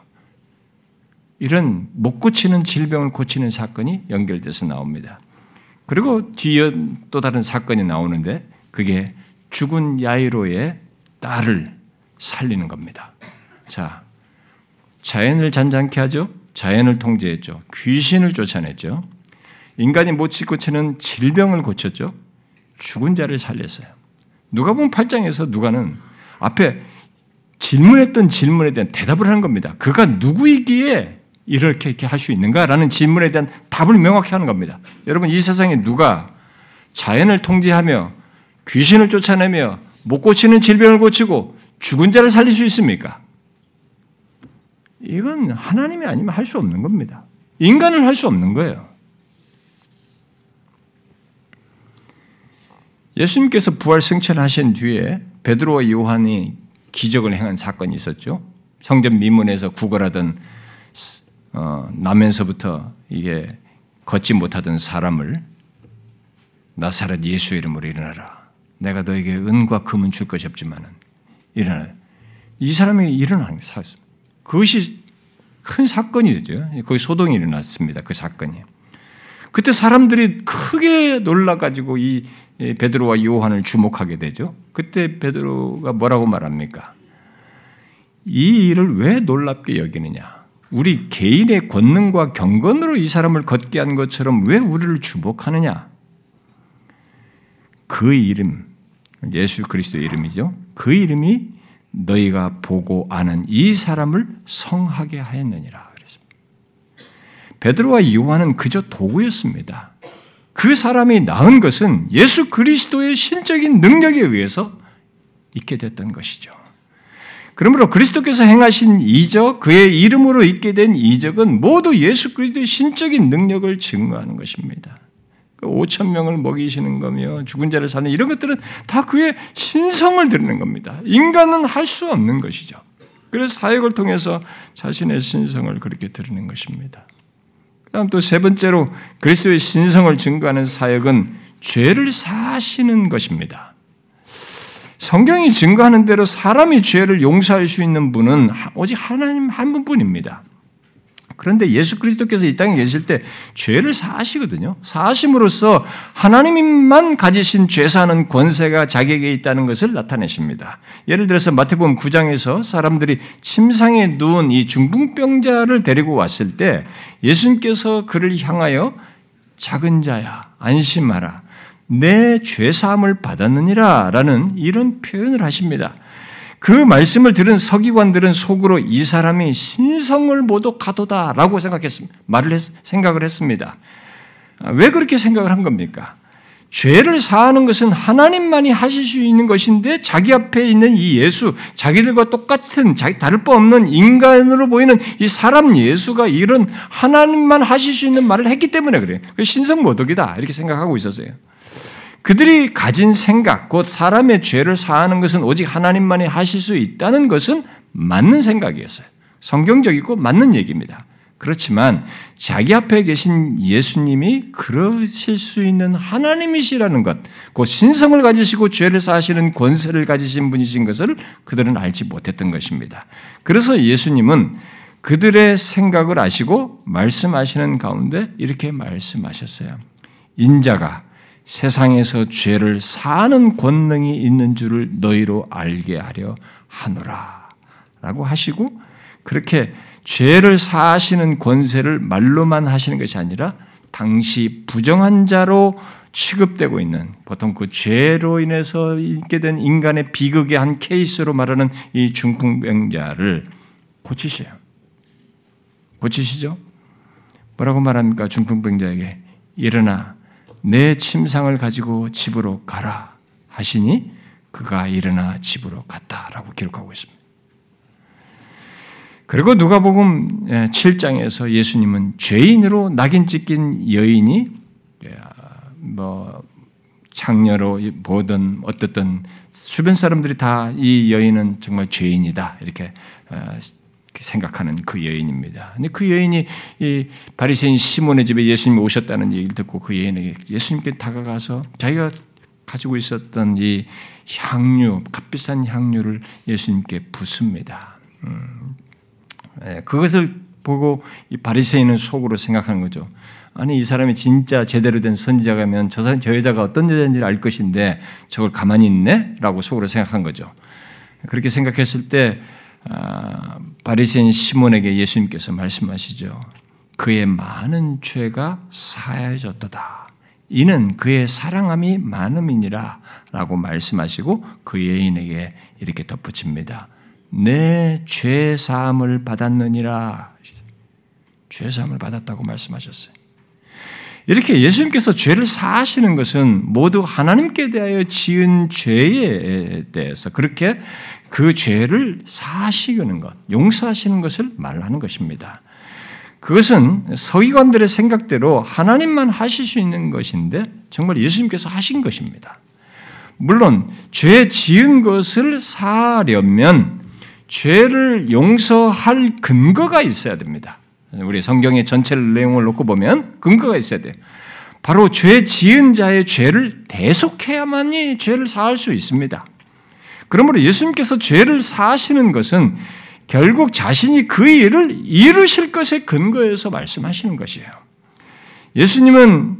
이런 못 고치는 질병을 고치는 사건이 연결돼서 나옵니다. 그리고 뒤에 또 다른 사건이 나오는데 그게 죽은 야이로의 딸을 살리는 겁니다. 자, 자연을 잔잔케 하죠. 자연을 통제했죠. 귀신을 쫓아냈죠. 인간이 못 고치는 질병을 고쳤죠. 죽은 자를 살렸어요. 누가복음 8장에서 누가는 앞에 질문했던 질문에 대한 대답을 하는 겁니다. 그가 누구이기에 이렇게 할 수 있는가라는 질문에 대한 답을 명확히 하는 겁니다. 여러분 이 세상에 누가 자연을 통제하며 귀신을 쫓아내며 못 고치는 질병을 고치고 죽은 자를 살릴 수 있습니까? 이건 하나님이 아니면 할 수 없는 겁니다. 인간은 할 수 없는 거예요. 예수님께서 부활 승천하신 뒤에 베드로와 요한이 기적을 행한 사건이 있었죠. 성전 미문에서 구걸하던 나면서부터 이게 걷지 못하던 사람을 나사렛 예수의 이름으로 일어나라. 내가 너에게 은과 금은 줄 것이 없지만은 일어나라. 이 사람이 일어난 사건. 그것이 큰 사건이 되죠. 거기 소동이 일어났습니다. 그 사건이. 그때 사람들이 크게 놀라가지고 이 베드로와 요한을 주목하게 되죠. 그때 베드로가 뭐라고 말합니까? 이 일을 왜 놀랍게 여기느냐? 우리 개인의 권능과 경건으로 이 사람을 걷게 한 것처럼 왜 우리를 주목하느냐? 그 이름, 예수 그리스도의 이름이죠. 그 이름이 너희가 보고 아는 이 사람을 성하게 하였느니라. 그랬습니다. 베드로와 요한은 그저 도구였습니다. 그 사람이 낳은 것은 예수 그리스도의 신적인 능력에 의해서 있게 됐던 것이죠. 그러므로 그리스도께서 행하신 이적, 그의 이름으로 있게 된 이적은 모두 예수 그리스도의 신적인 능력을 증거하는 것입니다. 5,000명을 먹이시는 거며 죽은 자를 사는 이런 것들은 다 그의 신성을 드리는 겁니다. 인간은 할 수 없는 것이죠. 그래서 사역을 통해서 자신의 신성을 그렇게 드리는 것입니다. 그다음 또 세 번째로 그리스도의 신성을 증거하는 사역은 죄를 사시는 것입니다. 성경이 증거하는 대로 사람이 죄를 용서할 수 있는 분은 오직 하나님 한 분뿐입니다. 그런데 예수 그리스도께서 이 땅에 계실 때 죄를 사하시거든요. 사하심으로써 하나님만 가지신 죄사하는 권세가 자기에게 있다는 것을 나타내십니다. 예를 들어서 마태복음 9장에서 사람들이 침상에 누운 이 중풍병자를 데리고 왔을 때 예수님께서 그를 향하여 작은 자야 안심하라 내 죄사함을 받았느니라 라는 이런 표현을 하십니다. 그 말씀을 들은 서기관들은 속으로 이 사람이 신성을 모독하도다라고 생각했습니다. 생각을 했습니다. 왜 그렇게 생각을 한 겁니까? 죄를 사하는 것은 하나님만이 하실 수 있는 것인데 자기 앞에 있는 이 예수, 자기들과 똑같은 다를 바 없는 인간으로 보이는 이 사람 예수가 이런 하나님만 하실 수 있는 말을 했기 때문에 그래요. 신성 모독이다 이렇게 생각하고 있었어요. 그들이 가진 생각, 곧 사람의 죄를 사하는 것은 오직 하나님만이 하실 수 있다는 것은 맞는 생각이었어요. 성경적이고 맞는 얘기입니다. 그렇지만 자기 앞에 계신 예수님이 그러실 수 있는 하나님이시라는 것, 곧 신성을 가지시고 죄를 사하시는 권세를 가지신 분이신 것을 그들은 알지 못했던 것입니다. 그래서 예수님은 그들의 생각을 아시고 말씀하시는 가운데 이렇게 말씀하셨어요. 인자가 세상에서 죄를 사하는 권능이 있는 줄을 너희로 알게 하려 하노라 라고 하시고 그렇게 죄를 사하시는 권세를 말로만 하시는 것이 아니라 당시 부정한 자로 취급되고 있는 보통 그 죄로 인해서 있게 된 인간의 비극의 한 케이스로 말하는 이 중풍병자를 고치세요. 고치시죠? 뭐라고 말합니까? 중풍병자에게 일어나 내 침상을 가지고 집으로 가라 하시니 그가 일어나 집으로 갔다라고 기록하고 있습니다. 그리고 누가복음 7장에서 예수님은 죄인으로 낙인 찍힌 여인이 뭐 창녀로 보든 어쨌든 주변 사람들이 다 이 여인은 정말 죄인이다 이렇게 생각하는 그 여인입니다. 근데 그 여인이 이 바리새인 시몬의 집에 예수님이 오셨다는 얘기를 듣고 그 여인에게 예수님께 다가가서 자기가 가지고 있었던 이 향유, 값비싼 향유를 예수님께 붓습니다. 그것을 보고 이 바리새인은 속으로 생각하는 거죠. 아니 이 사람이 진짜 제대로 된 선지자가면 저 여자가 어떤 여자인지 알 것인데 저걸 가만히 있네? 라고 속으로 생각한 거죠. 그렇게 생각했을 때 바리새인 시몬에게 예수님께서 말씀하시죠. 그의 많은 죄가 사하여졌도다. 이는 그의 사랑함이 많음이니라 라고 말씀하시고 그 여인에게 이렇게 덧붙입니다. 내 죄 사함을 받았느니라. 죄 사함을 받았다고 말씀하셨어요. 이렇게 예수님께서 죄를 사하시는 것은 모두 하나님께 대하여 지은 죄에 대해서 그렇게 그 죄를 사하시는 것, 용서하시는 것을 말하는 것입니다. 그것은 서기관들의 생각대로 하나님만 하실 수 있는 것인데 정말 예수님께서 하신 것입니다. 물론 죄 지은 것을 사하려면 죄를 용서할 근거가 있어야 됩니다. 우리 성경의 전체 내용을 놓고 보면 근거가 있어야 돼요. 바로 죄 지은 자의 죄를 대속해야만이 죄를 사할 수 있습니다. 그러므로 예수님께서 죄를 사하시는 것은 결국 자신이 그 일을 이루실 것에 근거해서 말씀하시는 것이에요. 예수님은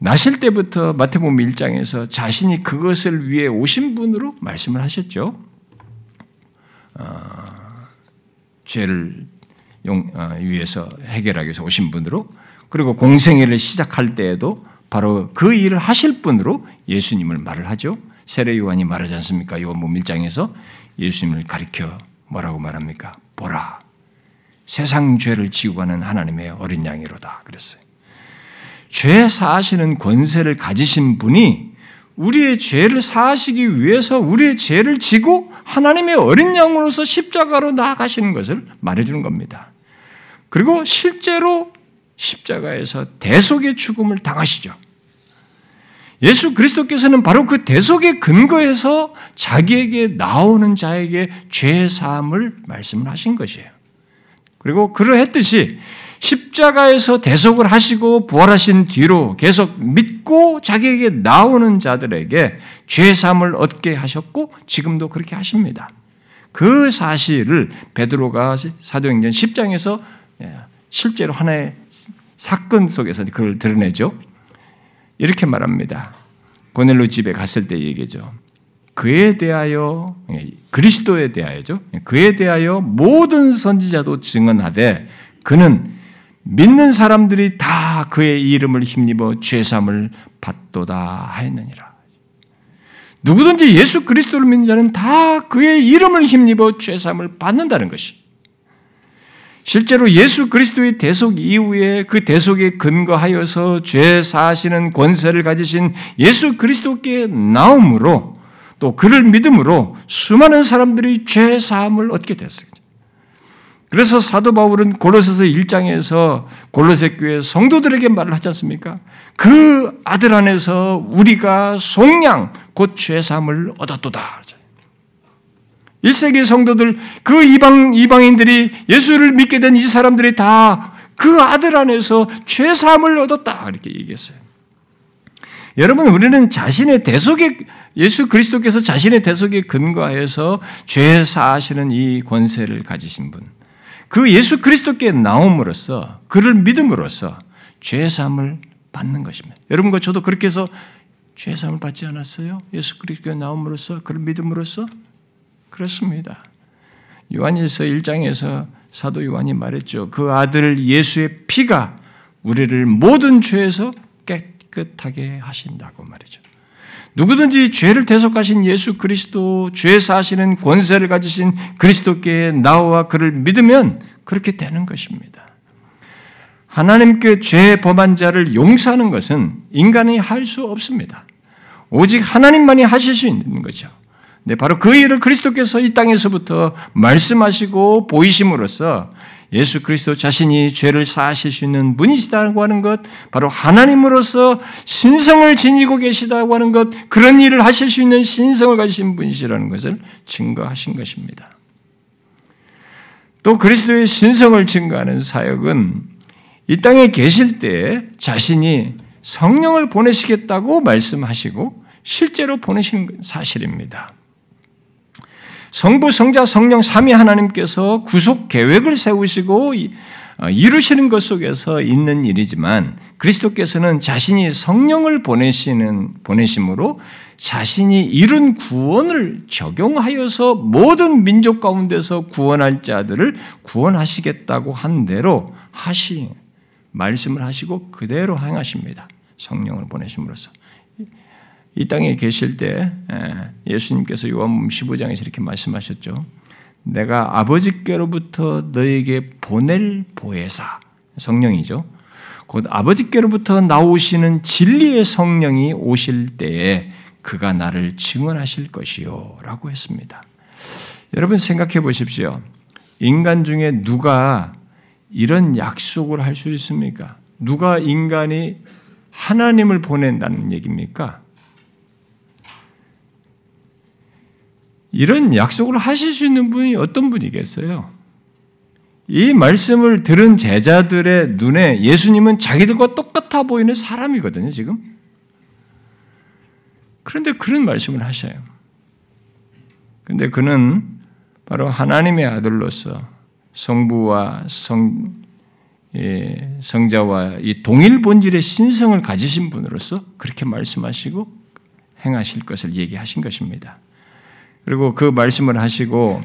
나실 때부터 마태복음 1장에서 자신이 그것을 위해 오신 분으로 말씀을 하셨죠. 죄를 위해서 해결하기 위해서 오신 분으로 그리고 공생애를 시작할 때에도 바로 그 일을 하실 분으로 예수님을 말을 하죠. 세례 요한이 말하지 않습니까? 요한복음 1장에서 예수님을 가리켜 뭐라고 말합니까? 보라, 세상 죄를 지고 가는 하나님의 어린 양이로다 그랬어요. 죄 사하시는 권세를 가지신 분이 우리의 죄를 사하시기 위해서 우리의 죄를 지고 하나님의 어린 양으로서 십자가로 나아가시는 것을 말해주는 겁니다. 그리고 실제로 십자가에서 대속의 죽음을 당하시죠. 예수 그리스도께서는 바로 그 대속의 근거에서 자기에게 나오는 자에게 죄 사함을 말씀을 하신 것이에요. 그리고 그러했듯이 십자가에서 대속을 하시고 부활하신 뒤로 계속 믿고 자기에게 나오는 자들에게 죄 사함을 얻게 하셨고 지금도 그렇게 하십니다. 그 사실을 베드로가 사도행전 10장에서 실제로 하나의 사건 속에서 그걸 드러내죠. 이렇게 말합니다. 고넬료 집에 갔을 때 얘기죠. 그에 대하여, 그리스도에 대하여죠. 그에 대하여 모든 선지자도 증언하되 그는 믿는 사람들이 다 그의 이름을 힘입어 죄사함을 받도다 하였느니라. 누구든지 예수 그리스도를 믿는 자는 다 그의 이름을 힘입어 죄사함을 받는다는 것이. 실제로 예수 그리스도의 대속 이후에 그 대속에 근거하여서 죄 사하시는 권세를 가지신 예수 그리스도께 나옴으로 또 그를 믿음으로 수많은 사람들이 죄 사함을 얻게 됐습니다. 그래서 사도 바울은 골로새서 1장에서 골로새 교회 성도들에게 말을 하지 않습니까? 그 아들 안에서 우리가 속량 곧 죄 사함을 얻었도다. 1세기 성도들, 그 이방인들이 예수를 믿게 된 이 사람들이 다 그 아들 안에서 죄 사함을 얻었다. 이렇게 얘기했어요. 여러분, 우리는 자신의 대속에, 예수 그리스도께서 자신의 대속에 근거하여서 죄 사하시는 이 권세를 가지신 분, 그 예수 그리스도께 나옴으로써, 그를 믿음으로써 죄 사함을 받는 것입니다. 여러분과 저도 그렇게 해서 죄 사함을 받지 않았어요? 예수 그리스도께 나옴으로써, 그를 믿음으로써? 그렇습니다. 요한일서 1장에서 사도 요한이 말했죠. 그 아들 예수의 피가 우리를 모든 죄에서 깨끗하게 하신다고 말이죠. 누구든지 죄를 대속하신 예수 그리스도, 죄 사하시는 권세를 가지신 그리스도께 나와 그를 믿으면 그렇게 되는 것입니다. 하나님께 죄 범한 자를 용서하는 것은 인간이 할 수 없습니다. 오직 하나님만이 하실 수 있는 거죠. 네, 바로 그 일을 그리스도께서 이 땅에서부터 말씀하시고 보이심으로써 예수 그리스도 자신이 죄를 사하실 수 있는 분이시다고 하는 것, 바로 하나님으로서 신성을 지니고 계시다고 하는 것, 그런 일을 하실 수 있는 신성을 가지신 분이시라는 것을 증거하신 것입니다. 또 그리스도의 신성을 증거하는 사역은 이 땅에 계실 때 자신이 성령을 보내시겠다고 말씀하시고 실제로 보내신 사실입니다. 성부, 성자, 성령 삼위 하나님께서 구속 계획을 세우시고 이루시는 것 속에서 있는 일이지만 그리스도께서는 자신이 성령을 보내심으로 자신이 이룬 구원을 적용하여서 모든 민족 가운데서 구원할 자들을 구원하시겠다고 한 대로 말씀을 하시고 그대로 행하십니다. 성령을 보내심으로써. 이 땅에 계실 때 예수님께서 요한복음 15장에서 이렇게 말씀하셨죠. 내가 아버지께로부터 너에게 보낼 보혜사, 성령이죠. 곧 아버지께로부터 나오시는 진리의 성령이 오실 때에 그가 나를 증언하실 것이요 라고 했습니다. 여러분 생각해 보십시오. 인간 중에 누가 이런 약속을 할 수 있습니까? 누가 인간이 하나님을 보낸다는 얘기입니까? 이런 약속을 하실 수 있는 분이 어떤 분이겠어요? 이 말씀을 들은 제자들의 눈에 예수님은 자기들과 똑같아 보이는 사람이거든요, 지금. 그런데 그런 말씀을 하셔요. 그런데 그는 바로 하나님의 아들로서 성부와 성자와 이 동일 본질의 신성을 가지신 분으로서 그렇게 말씀하시고 행하실 것을 얘기하신 것입니다. 그리고 그 말씀을 하시고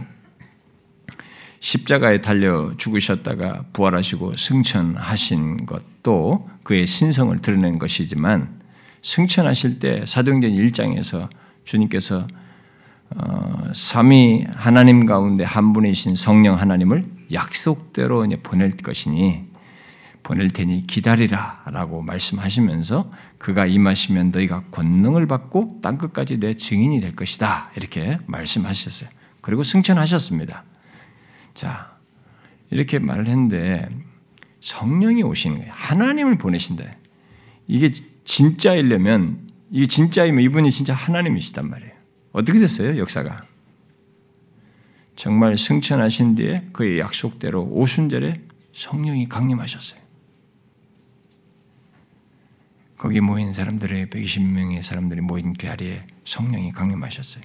십자가에 달려 죽으셨다가 부활하시고 승천하신 것도 그의 신성을 드러낸 것이지만 승천하실 때 사도행전 1장에서 주님께서 삼위 하나님 가운데 한 분이신 성령 하나님을 약속대로 이제 보낼 테니 기다리라 라고 말씀하시면서 그가 임하시면 너희가 권능을 받고 땅 끝까지 내 증인이 될 것이다 이렇게 말씀하셨어요. 그리고 승천하셨습니다. 자, 이렇게 말을 했는데 성령이 오시는 거예요. 하나님을 보내신다. 이게 진짜이려면 이게 진짜이면 이분이 진짜 하나님이시단 말이에요. 어떻게 됐어요? 역사가. 정말 승천하신 뒤에 그의 약속대로 오순절에 성령이 강림하셨어요. 거기 모인 사람들의 120명의 사람들이 모인 그 자리에 성령이 강림하셨어요.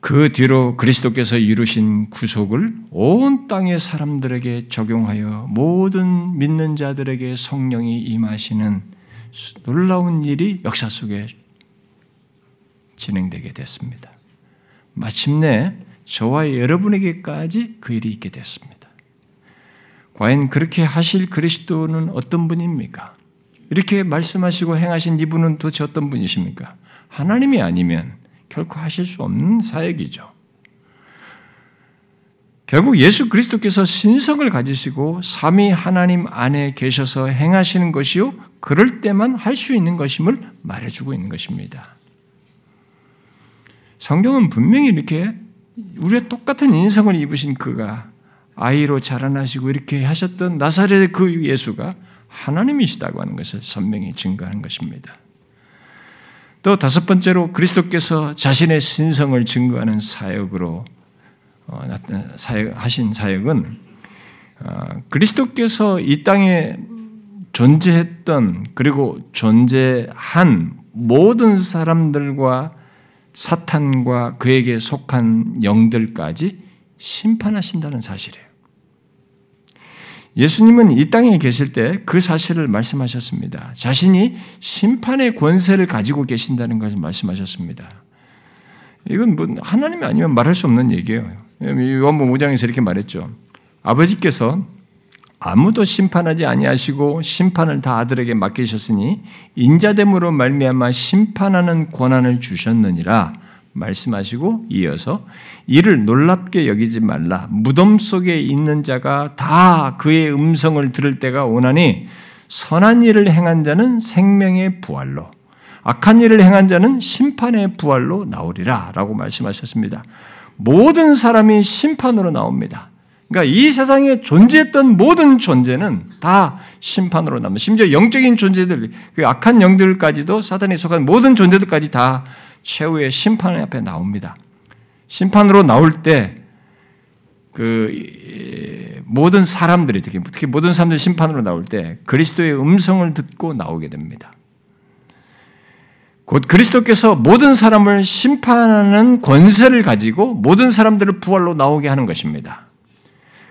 그 뒤로 그리스도께서 이루신 구속을 온 땅의 사람들에게 적용하여 모든 믿는 자들에게 성령이 임하시는 놀라운 일이 역사 속에 진행되게 됐습니다. 마침내 저와 여러분에게까지 그 일이 있게 됐습니다. 과연 그렇게 하실 그리스도는 어떤 분입니까? 이렇게 말씀하시고 행하신 이분은 도대체 어떤 분이십니까? 하나님이 아니면 결코 하실 수 없는 사역이죠. 결국 예수 그리스도께서 신성을 가지시고 삼위 하나님 안에 계셔서 행하시는 것이요 그럴 때만 할 수 있는 것임을 말해주고 있는 것입니다. 성경은 분명히 이렇게 우리의 똑같은 인성을 입으신 그가 아이로 자라나시고 이렇게 하셨던 나사렛의 그 예수가 하나님이시다고 하는 것을 선명히 증거하는 것입니다. 또 다섯 번째로 그리스도께서 자신의 신성을 증거하는 사역으로 하신 사역은 그리스도께서 이 땅에 존재했던 그리고 존재한 모든 사람들과 사탄과 그에게 속한 영들까지 심판하신다는 사실이에요. 예수님은 이 땅에 계실 때 그 사실을 말씀하셨습니다. 자신이 심판의 권세를 가지고 계신다는 것을 말씀하셨습니다. 이건 뭐 하나님이 아니면 말할 수 없는 얘기예요. 요한복음 5장에서 이렇게 말했죠. 아버지께서 아무도 심판하지 아니하시고 심판을 다 아들에게 맡기셨으니 인자됨으로 말미암아 심판하는 권한을 주셨느니라 말씀하시고 이어서 이를 놀랍게 여기지 말라. 무덤 속에 있는 자가 다 그의 음성을 들을 때가 오나니 선한 일을 행한 자는 생명의 부활로 악한 일을 행한 자는 심판의 부활로 나오리라 라고 말씀하셨습니다. 모든 사람이 심판으로 나옵니다. 그러니까 이 세상에 존재했던 모든 존재는 다 심판으로 남아. 심지어 영적인 존재들, 그 악한 영들까지도 사탄에 속한 모든 존재들까지 다 최후의 심판 앞에 나옵니다. 심판으로 나올 때 그 모든 사람들이 특히 모든 사람들이 심판으로 나올 때 그리스도의 음성을 듣고 나오게 됩니다. 곧 그리스도께서 모든 사람을 심판하는 권세를 가지고 모든 사람들을 부활로 나오게 하는 것입니다.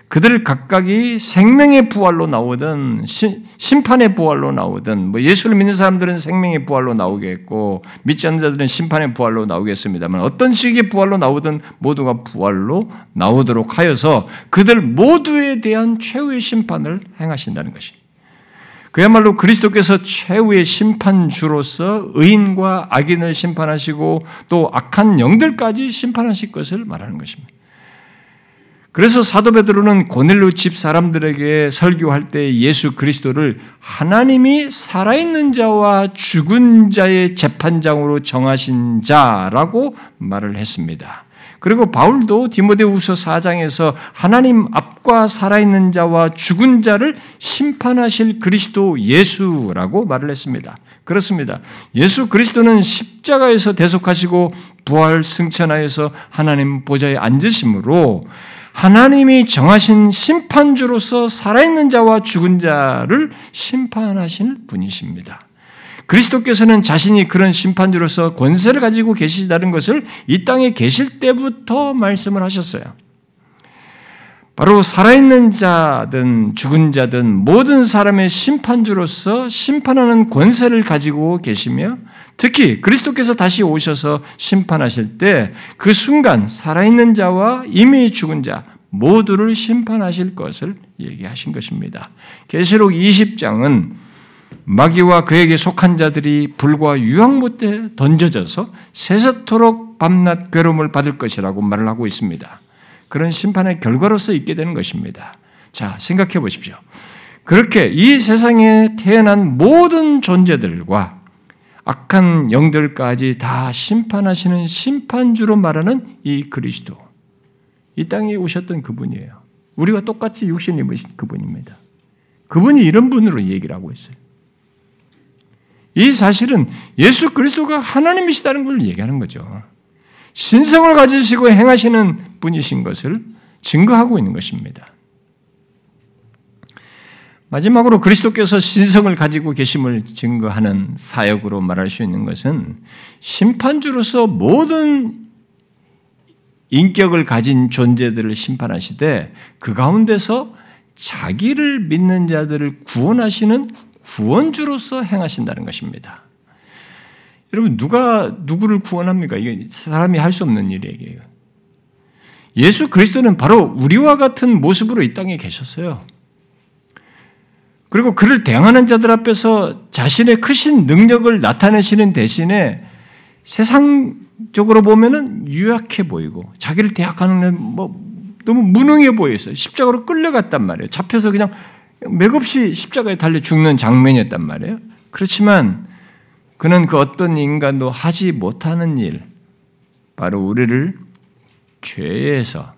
그들 각각이 생명의 부활로 나오든 심판의 부활로 나오든 뭐 예수를 믿는 사람들은 생명의 부활로 나오게 했고 믿지 않는 자들은 심판의 부활로 나오겠습니다만 어떤 식의 부활로 나오든 모두가 부활로 나오도록 하여서 그들 모두에 대한 최후의 심판을 행하신다는 것이 그야말로 그리스도께서 최후의 심판주로서 의인과 악인을 심판하시고 또 악한 영들까지 심판하실 것을 말하는 것입니다. 그래서 사도 베드로는 고넬료 집 사람들에게 설교할 때 예수 그리스도를 하나님이 살아있는 자와 죽은 자의 재판장으로 정하신 자라고 말을 했습니다. 그리고 바울도 디모데후서 4장에서 하나님 앞과 살아있는 자와 죽은 자를 심판하실 그리스도 예수라고 말을 했습니다. 그렇습니다. 예수 그리스도는 십자가에서 대속하시고 부활 승천하여서 하나님 보좌에 앉으심으로 하나님이 정하신 심판주로서 살아있는 자와 죽은 자를 심판하실 분이십니다. 그리스도께서는 자신이 그런 심판주로서 권세를 가지고 계시다는 것을 이 땅에 계실 때부터 말씀을 하셨어요. 바로 살아있는 자든 죽은 자든 모든 사람의 심판주로서 심판하는 권세를 가지고 계시며 특히 그리스도께서 다시 오셔서 심판하실 때 그 순간 살아있는 자와 이미 죽은 자 모두를 심판하실 것을 얘기하신 것입니다. 계시록 20장은 마귀와 그에게 속한 자들이 불과 유황 못에 던져져서 세세토록 밤낮 괴로움을 받을 것이라고 말을 하고 있습니다. 그런 심판의 결과로서 있게 되는 것입니다. 자, 생각해 보십시오. 그렇게 이 세상에 태어난 모든 존재들과 악한 영들까지 다 심판하시는 심판주로 말하는 이 그리스도. 이 땅에 오셨던 그분이에요. 우리와 똑같이 육신 입으신 그분입니다. 그분이 이런 분으로 얘기를 하고 있어요. 이 사실은 예수 그리스도가 하나님이시다는 걸 얘기하는 거죠. 신성을 가지시고 행하시는 분이신 것을 증거하고 있는 것입니다. 마지막으로 그리스도께서 신성을 가지고 계심을 증거하는 사역으로 말할 수 있는 것은 심판주로서 모든 인격을 가진 존재들을 심판하시되 그 가운데서 자기를 믿는 자들을 구원하시는 구원주로서 행하신다는 것입니다. 여러분, 누가 누구를 구원합니까? 이게 사람이 할 수 없는 일이에요. 예수 그리스도는 바로 우리와 같은 모습으로 이 땅에 계셨어요. 그리고 그를 대항하는 자들 앞에서 자신의 크신 능력을 나타내시는 대신에 세상적으로 보면은 유약해 보이고 자기를 대항하는 너무 무능해 보였어요. 십자가로 끌려갔단 말이에요. 잡혀서 그냥 맥없이 십자가에 달려 죽는 장면이었단 말이에요. 그렇지만 그는 그 어떤 인간도 하지 못하는 일, 바로 우리를 죄에서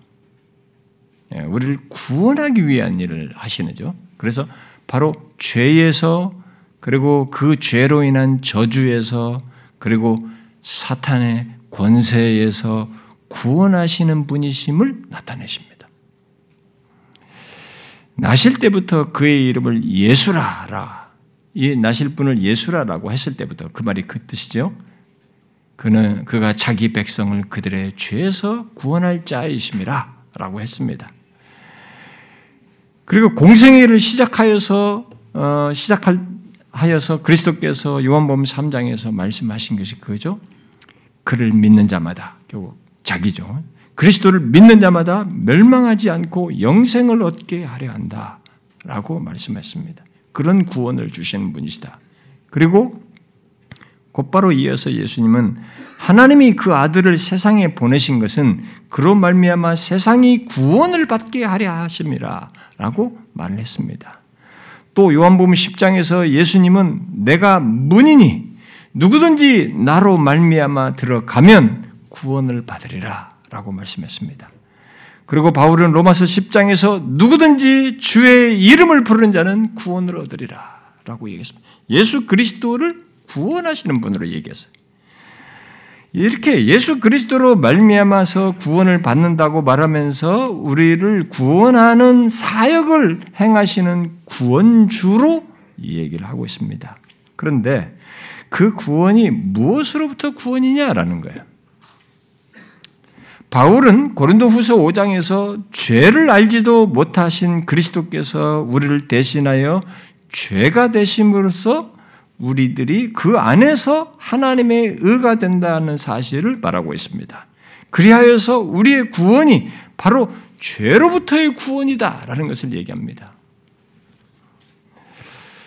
우리를 구원하기 위한 일을 하시는죠. 그래서 바로 죄에서, 그리고 그 죄로 인한 저주에서, 그리고 사탄의 권세에서 구원하시는 분이심을 나타내십니다. 나실 때부터 그의 이름을 예수라라, 이 나실 분을 예수라라고 했을 때부터 그 말이 그 뜻이죠. 그가 자기 백성을 그들의 죄에서 구원할 자이심이라 라고 했습니다. 그리고 공생애를 시작하여서 그리스도께서 요한복음 3장에서 말씀하신 것이 그거죠. 그를 믿는 자마다, 결국 자기죠. 그리스도를 믿는 자마다 멸망하지 않고 영생을 얻게 하려 한다라고 말씀했습니다. 그런 구원을 주시는 분이시다. 그리고 곧바로 이어서 예수님은 하나님이 그 아들을 세상에 보내신 것은 그로 말미암아 세상이 구원을 받게 하려 하심이라 라고 말을 했습니다. 또 요한복음 10장에서 예수님은 내가 문이니 누구든지 나로 말미암아 들어가면 구원을 받으리라 라고 말씀했습니다. 그리고 바울은 로마서 10장에서 누구든지 주의 이름을 부르는 자는 구원을 얻으리라 라고 얘기했습니다. 예수 그리스도를 구원하시는 분으로 얘기했어요. 이렇게 예수 그리스도로 말미암아서 구원을 받는다고 말하면서 우리를 구원하는 사역을 행하시는 구원주로 이 얘기를 하고 있습니다. 그런데 그 구원이 무엇으로부터 구원이냐라는 거예요. 바울은 고린도후서 5장에서 죄를 알지도 못하신 그리스도께서 우리를 대신하여 죄가 되심으로써 우리들이 그 안에서 하나님의 의가 된다는 사실을 말하고 있습니다. 그리하여서 우리의 구원이 바로 죄로부터의 구원이다라는 것을 얘기합니다.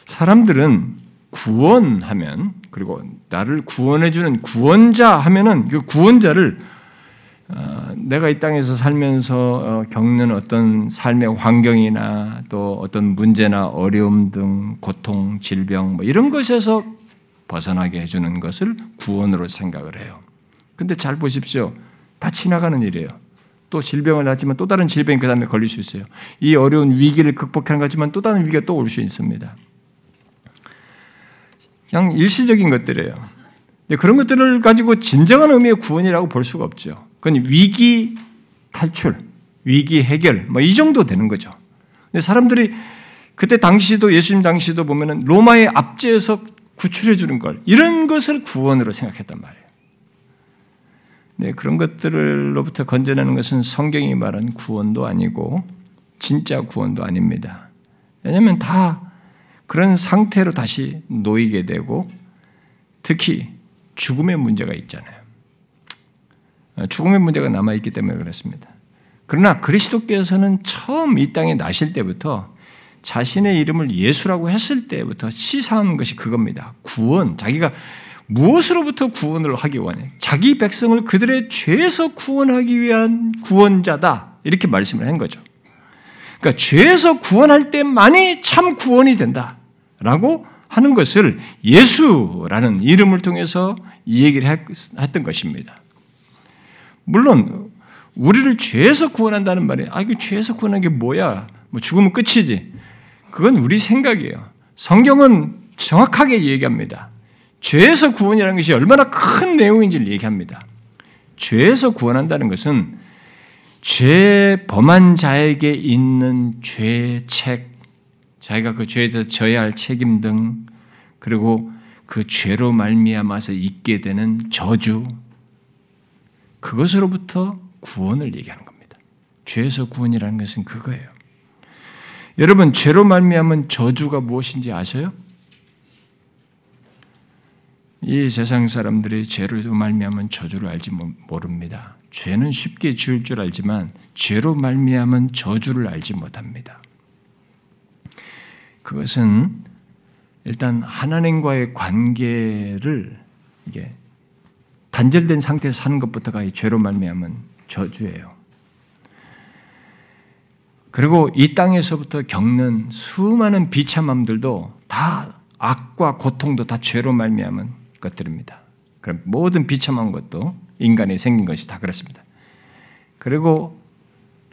사람들은 구원하면, 그리고 나를 구원해주는 구원자 하면은 그 구원자를 내가 이 땅에서 살면서 겪는 어떤 삶의 환경이나 또 어떤 문제나 어려움 등 고통, 질병 이런 것에서 벗어나게 해주는 것을 구원으로 생각을 해요. 그런데 잘 보십시오. 다 지나가는 일이에요. 또 질병을 낳지만 또 다른 질병이 그 다음에 걸릴 수 있어요. 이 어려운 위기를 극복하는 거지만 또 다른 위기가 또 올 수 있습니다. 그냥 일시적인 것들이에요. 그런 것들을 가지고 진정한 의미의 구원이라고 볼 수가 없죠. 그건 위기 탈출, 위기 해결, 이 정도 되는 거죠. 근데 사람들이 그때 당시도, 예수님 당시도 보면은 로마의 압제에서 구출해주는 걸, 이런 것을 구원으로 생각했단 말이에요. 네, 그런 것들로부터 건져내는 것은 성경이 말한 구원도 아니고, 진짜 구원도 아닙니다. 왜냐면 다 그런 상태로 다시 놓이게 되고, 특히 죽음의 문제가 있잖아요. 죽음의 문제가 남아있기 때문에 그렇습니다. 그러나 그리스도께서는 처음 이 땅에 나실 때부터 자신의 이름을 예수라고 했을 때부터 시사한 것이 그겁니다. 구원, 자기가 무엇으로부터 구원을 하기 원해? 자기 백성을 그들의 죄에서 구원하기 위한 구원자다, 이렇게 말씀을 한 거죠. 그러니까 죄에서 구원할 때만이 참 구원이 된다라고 하는 것을 예수라는 이름을 통해서 이 얘기를 했던 것입니다. 물론 우리를 죄에서 구원한다는 말이, 아, 이거 죄에서 구원하는 게 뭐야? 뭐 죽으면 끝이지. 그건 우리 생각이에요. 성경은 정확하게 얘기합니다. 죄에서 구원이라는 것이 얼마나 큰 내용인지를 얘기합니다. 죄에서 구원한다는 것은 죄 범한 자에게 있는 죄의 책, 자기가 그 죄에 대해서 져야 할 책임 등, 그리고 그 죄로 말미암아서 있게 되는 저주, 그것으로부터 구원을 얘기하는 겁니다. 죄에서 구원이라는 것은 그거예요. 여러분, 죄로 말미암은 저주가 무엇인지 아세요? 이 세상 사람들이 죄로 말미암은 저주를 알지 모릅니다. 죄는 쉽게 지을 줄 알지만 죄로 말미암은 저주를 알지 못합니다. 그것은 일단 하나님과의 관계를 이게 단절된 상태에서 사는 것부터가 이 죄로 말미암은 저주예요. 그리고 이 땅에서부터 겪는 수많은 비참함들도 다 악과 고통도 다 죄로 말미암은 것들입니다. 그럼 모든 비참한 것도 인간이 생긴 것이 다 그렇습니다. 그리고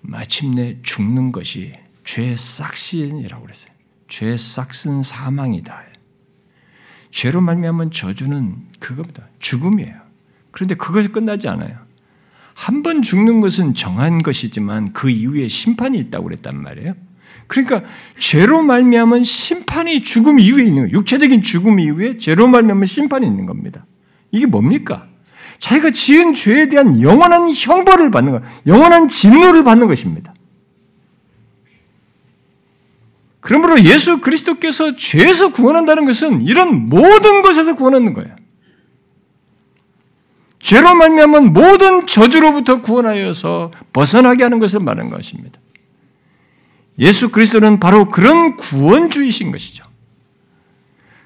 마침내 죽는 것이 죄의 싹신이라고 그랬어요. 죄의 싹슨 사망이다. 죄로 말미암은 저주는 그겁니다. 죽음이에요. 그런데 그것이 끝나지 않아요. 한 번 죽는 것은 정한 것이지만 그 이후에 심판이 있다고 그랬단 말이에요. 그러니까 죄로 말미암은 심판이 죽음 이후에 있는 거예요. 육체적인 죽음 이후에 죄로 말미암은 심판이 있는 겁니다. 이게 뭡니까? 자기가 지은 죄에 대한 영원한 형벌을 받는 것, 영원한 진노를 받는 것입니다. 그러므로 예수 그리스도께서 죄에서 구원한다는 것은 이런 모든 것에서 구원하는 거예요. 죄로 말미암은 모든 저주로부터 구원하여서 벗어나게 하는 것을 말하는 것입니다. 예수 그리스도는 바로 그런 구원주이신 것이죠.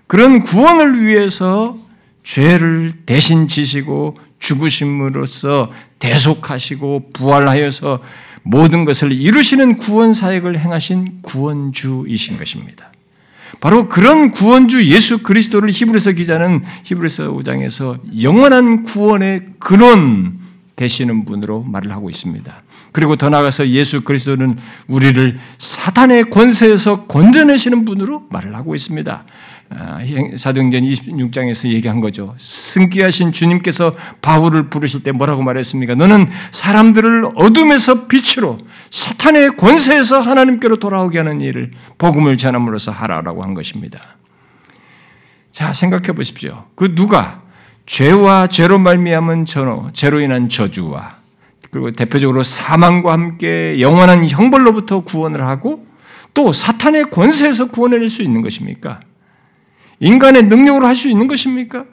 그런 구원을 위해서 죄를 대신 지시고 죽으심으로써 대속하시고 부활하여서 모든 것을 이루시는 구원 사역을 행하신 구원주이신 것입니다. 바로 그런 구원주 예수 그리스도를 히브리서 기자는 히브리서 5장에서 영원한 구원의 근원 되시는 분으로 말을 하고 있습니다. 그리고 더 나아가서 예수 그리스도는 우리를 사탄의 권세에서 건져내시는 분으로 말을 하고 있습니다. 사도행전 26장에서 얘기한 거죠. 승귀하신 주님께서 바울을 부르실 때 뭐라고 말했습니까? 너는 사람들을 어둠에서 빛으로 사탄의 권세에서 하나님께로 돌아오게 하는 일을 복음을 전함으로써 하라라고 한 것입니다. 자, 생각해 보십시오. 그 누가 죄와 죄로 말미암은 저노, 죄로 인한 저주와 그리고 대표적으로 사망과 함께 영원한 형벌로부터 구원을 하고 또 사탄의 권세에서 구원해낼 수 있는 것입니까? 인간의 능력으로 할 수 있는 것입니까?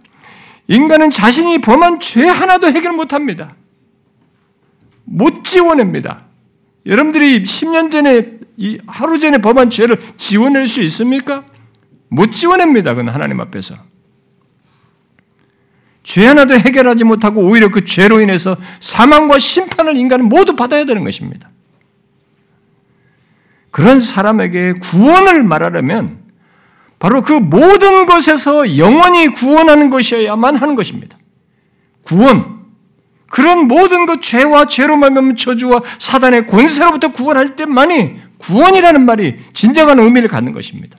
인간은 자신이 범한 죄 하나도 해결 못합니다. 못 지워냅니다. 여러분들이 10년 전에 하루 전에 범한 죄를 지워낼 수 있습니까? 못 지워냅니다. 그건 하나님 앞에서. 죄 하나도 해결하지 못하고 오히려 그 죄로 인해서 사망과 심판을 인간은 모두 받아야 되는 것입니다. 그런 사람에게 구원을 말하려면 바로 그 모든 것에서 영원히 구원하는 것이어야만 하는 것입니다. 구원, 그런 모든 것 죄와 죄로 말미암은 저주와 사단의 권세로부터 구원할 때만이 구원이라는 말이 진정한 의미를 갖는 것입니다.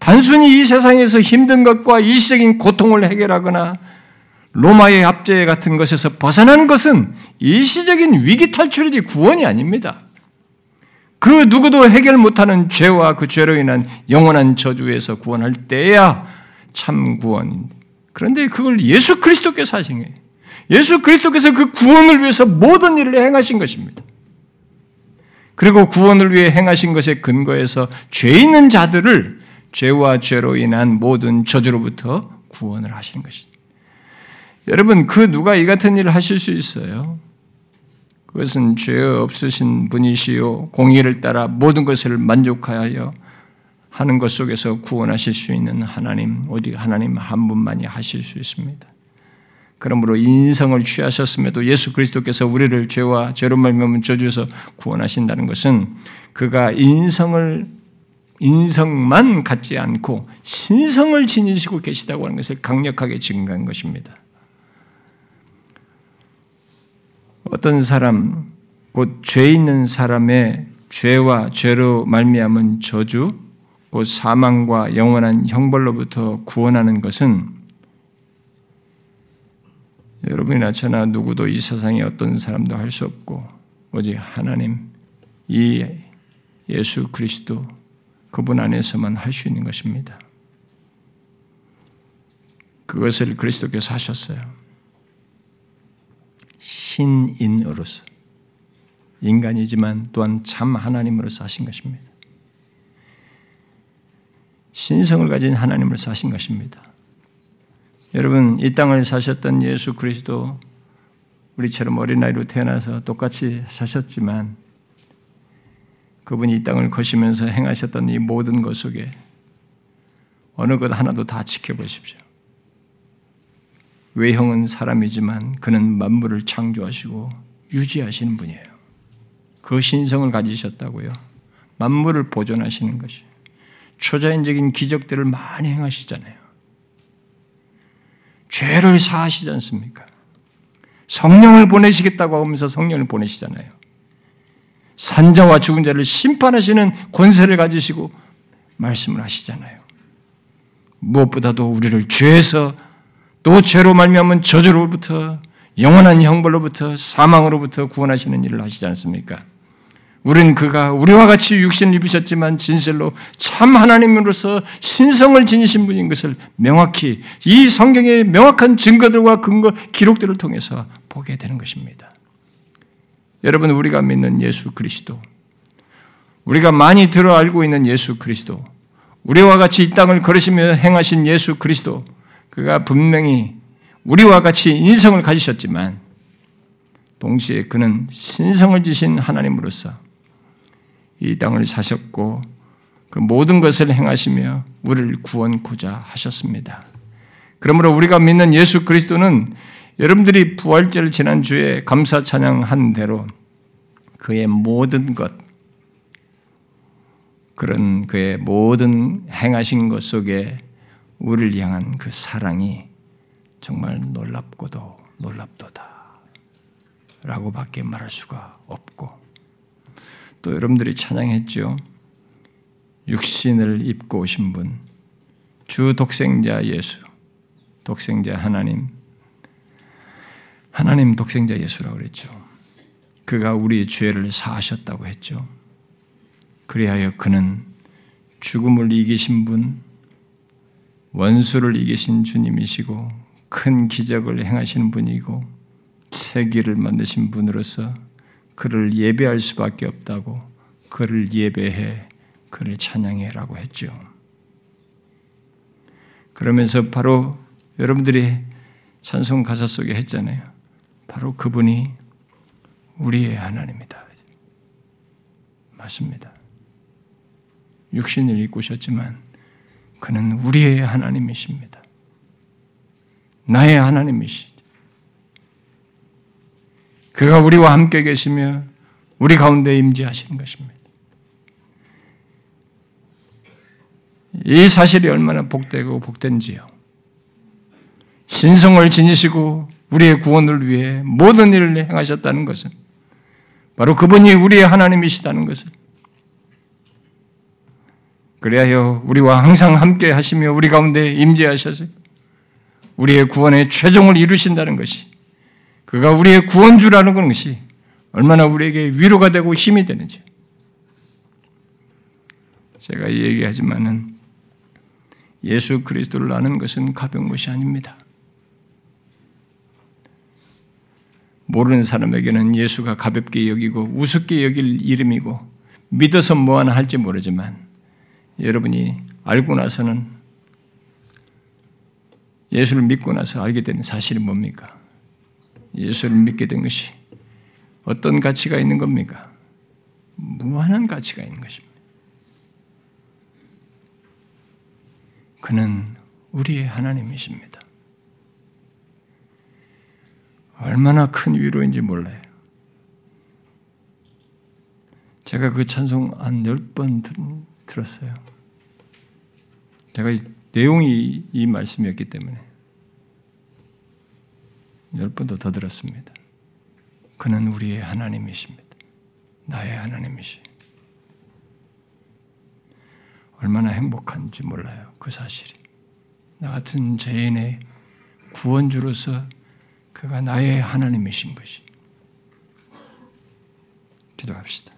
단순히 이 세상에서 힘든 것과 일시적인 고통을 해결하거나 로마의 압제 같은 것에서 벗어난 것은 일시적인 위기 탈출이지 구원이 아닙니다. 그 누구도 해결 못하는 죄와 그 죄로 인한 영원한 저주에서 구원할 때야 참 구원입니다. 그런데 그걸 예수 그리스도께서 하신 거예요. 예수 그리스도께서 그 구원을 위해서 모든 일을 행하신 것입니다. 그리고 구원을 위해 행하신 것에 근거해서 죄 있는 자들을 죄와 죄로 인한 모든 저주로부터 구원을 하시는 것입니다. 여러분, 그 누가 이 같은 일을 하실 수 있어요? 그것은 죄 없으신 분이시요 공의를 따라 모든 것을 만족하여 하는 것 속에서 구원하실 수 있는 하나님, 오직 하나님 한 분만이 하실 수 있습니다. 그러므로 인성을 취하셨음에도 예수 그리스도께서 우리를 죄와 죄로 말미암은 저주에서 구원하신다는 것은 그가 인성만 갖지 않고 신성을 지니시고 계시다고 하는 것을 강력하게 증거한 것입니다. 어떤 사람, 곧 죄 있는 사람의 죄와 죄로 말미암은 저주, 곧 사망과 영원한 형벌로부터 구원하는 것은 여러분이나 저나 누구도 이 세상에 어떤 사람도 할 수 없고 오직 하나님, 이 예수 그리스도 그분 안에서만 할 수 있는 것입니다. 그것을 그리스도께서 하셨어요. 신인으로서 인간이지만 또한 참 하나님으로서 하신 것입니다. 신성을 가진 하나님으로서 하신 것입니다. 여러분, 이 땅을 사셨던 예수 그리스도 우리처럼 어린아이로 태어나서 똑같이 사셨지만 그분이 이 땅을 거시면서 행하셨던 이 모든 것 속에 어느 것 하나도 다 지켜보십시오. 외형은 사람이지만 그는 만물을 창조하시고 유지하시는 분이에요. 그 신성을 가지셨다고요. 만물을 보존하시는 것이. 초자연적인 기적들을 많이 행하시잖아요. 죄를 사하시지 않습니까? 성령을 보내시겠다고 하면서 성령을 보내시잖아요. 산자와 죽은 자를 심판하시는 권세를 가지시고 말씀을 하시잖아요. 무엇보다도 우리를 죄에서 또 죄로 말미암은 저주로부터 영원한 형벌로부터 사망으로부터 구원하시는 일을 하시지 않습니까? 우린 그가 우리와 같이 육신을 입으셨지만 진실로 참 하나님으로서 신성을 지니신 분인 것을 명확히 이 성경의 명확한 증거들과 근거 기록들을 통해서 보게 되는 것입니다. 여러분, 우리가 믿는 예수 그리스도, 우리가 많이 들어 알고 있는 예수 그리스도, 우리와 같이 이 땅을 걸으시며 행하신 예수 그리스도, 그가 분명히 우리와 같이 인성을 가지셨지만 동시에 그는 신성을 지신 하나님으로서 이 땅을 사셨고 그 모든 것을 행하시며 우리를 구원코자 하셨습니다. 그러므로 우리가 믿는 예수 그리스도는 여러분들이 부활절 지난주에 감사 찬양한 대로 그의 모든 것, 그런 그의 모든 행하신 것 속에 우리를 향한 그 사랑이 정말 놀랍고도 놀랍도다 라고 밖에 말할 수가 없고, 또 여러분들이 찬양했죠. 육신을 입고 오신 분, 주 독생자 예수, 독생자 하나님, 하나님 독생자 예수라고 그랬죠. 그가 우리의 죄를 사하셨다고 했죠. 그리하여 그는 죽음을 이기신 분, 원수를 이기신 주님이시고 큰 기적을 행하시는 분이고 세계를 만드신 분으로서 그를 예배할 수밖에 없다고, 그를 예배해, 그를 찬양해라고 했죠. 그러면서 바로 여러분들이 찬송 가사 속에 했잖아요. 바로 그분이 우리의 하나님이다. 맞습니다. 육신을 입고 오셨지만 그는 우리의 하나님이십니다. 나의 하나님이시죠. 그가 우리와 함께 계시며 우리 가운데 임재하시는 것입니다. 이 사실이 얼마나 복되고 복된지요. 신성을 지니시고 우리의 구원을 위해 모든 일을 행하셨다는 것은 바로 그분이 우리의 하나님이시다는 것을, 그리하여 우리와 항상 함께 하시며 우리 가운데 임재하셔서 우리의 구원의 최종을 이루신다는 것이, 그가 우리의 구원주라는 것이 얼마나 우리에게 위로가 되고 힘이 되는지. 제가 이 얘기하지만은 예수 그리스도를 아는 것은 가벼운 것이 아닙니다. 모르는 사람에게는 예수가 가볍게 여기고 우습게 여길 이름이고 믿어서 뭐 하나 할지 모르지만 여러분이 알고 나서는, 예수를 믿고 나서 알게 되는 사실이 뭡니까? 예수를 믿게 된 것이 어떤 가치가 있는 겁니까? 무한한 가치가 있는 것입니다. 그는 우리의 하나님이십니다. 얼마나 큰 위로인지 몰라요. 제가 그 찬송 한 10번 들었어요. 제가 내용이 이 말씀이었기 때문에 10번도 더 들었습니다. 그는 우리의 하나님이십니다. 나의 하나님이시. 얼마나 행복한지 몰라요. 그 사실이. 나 같은 죄인의 구원주로서 그가 나의 하나님이신 것이. 기도합시다.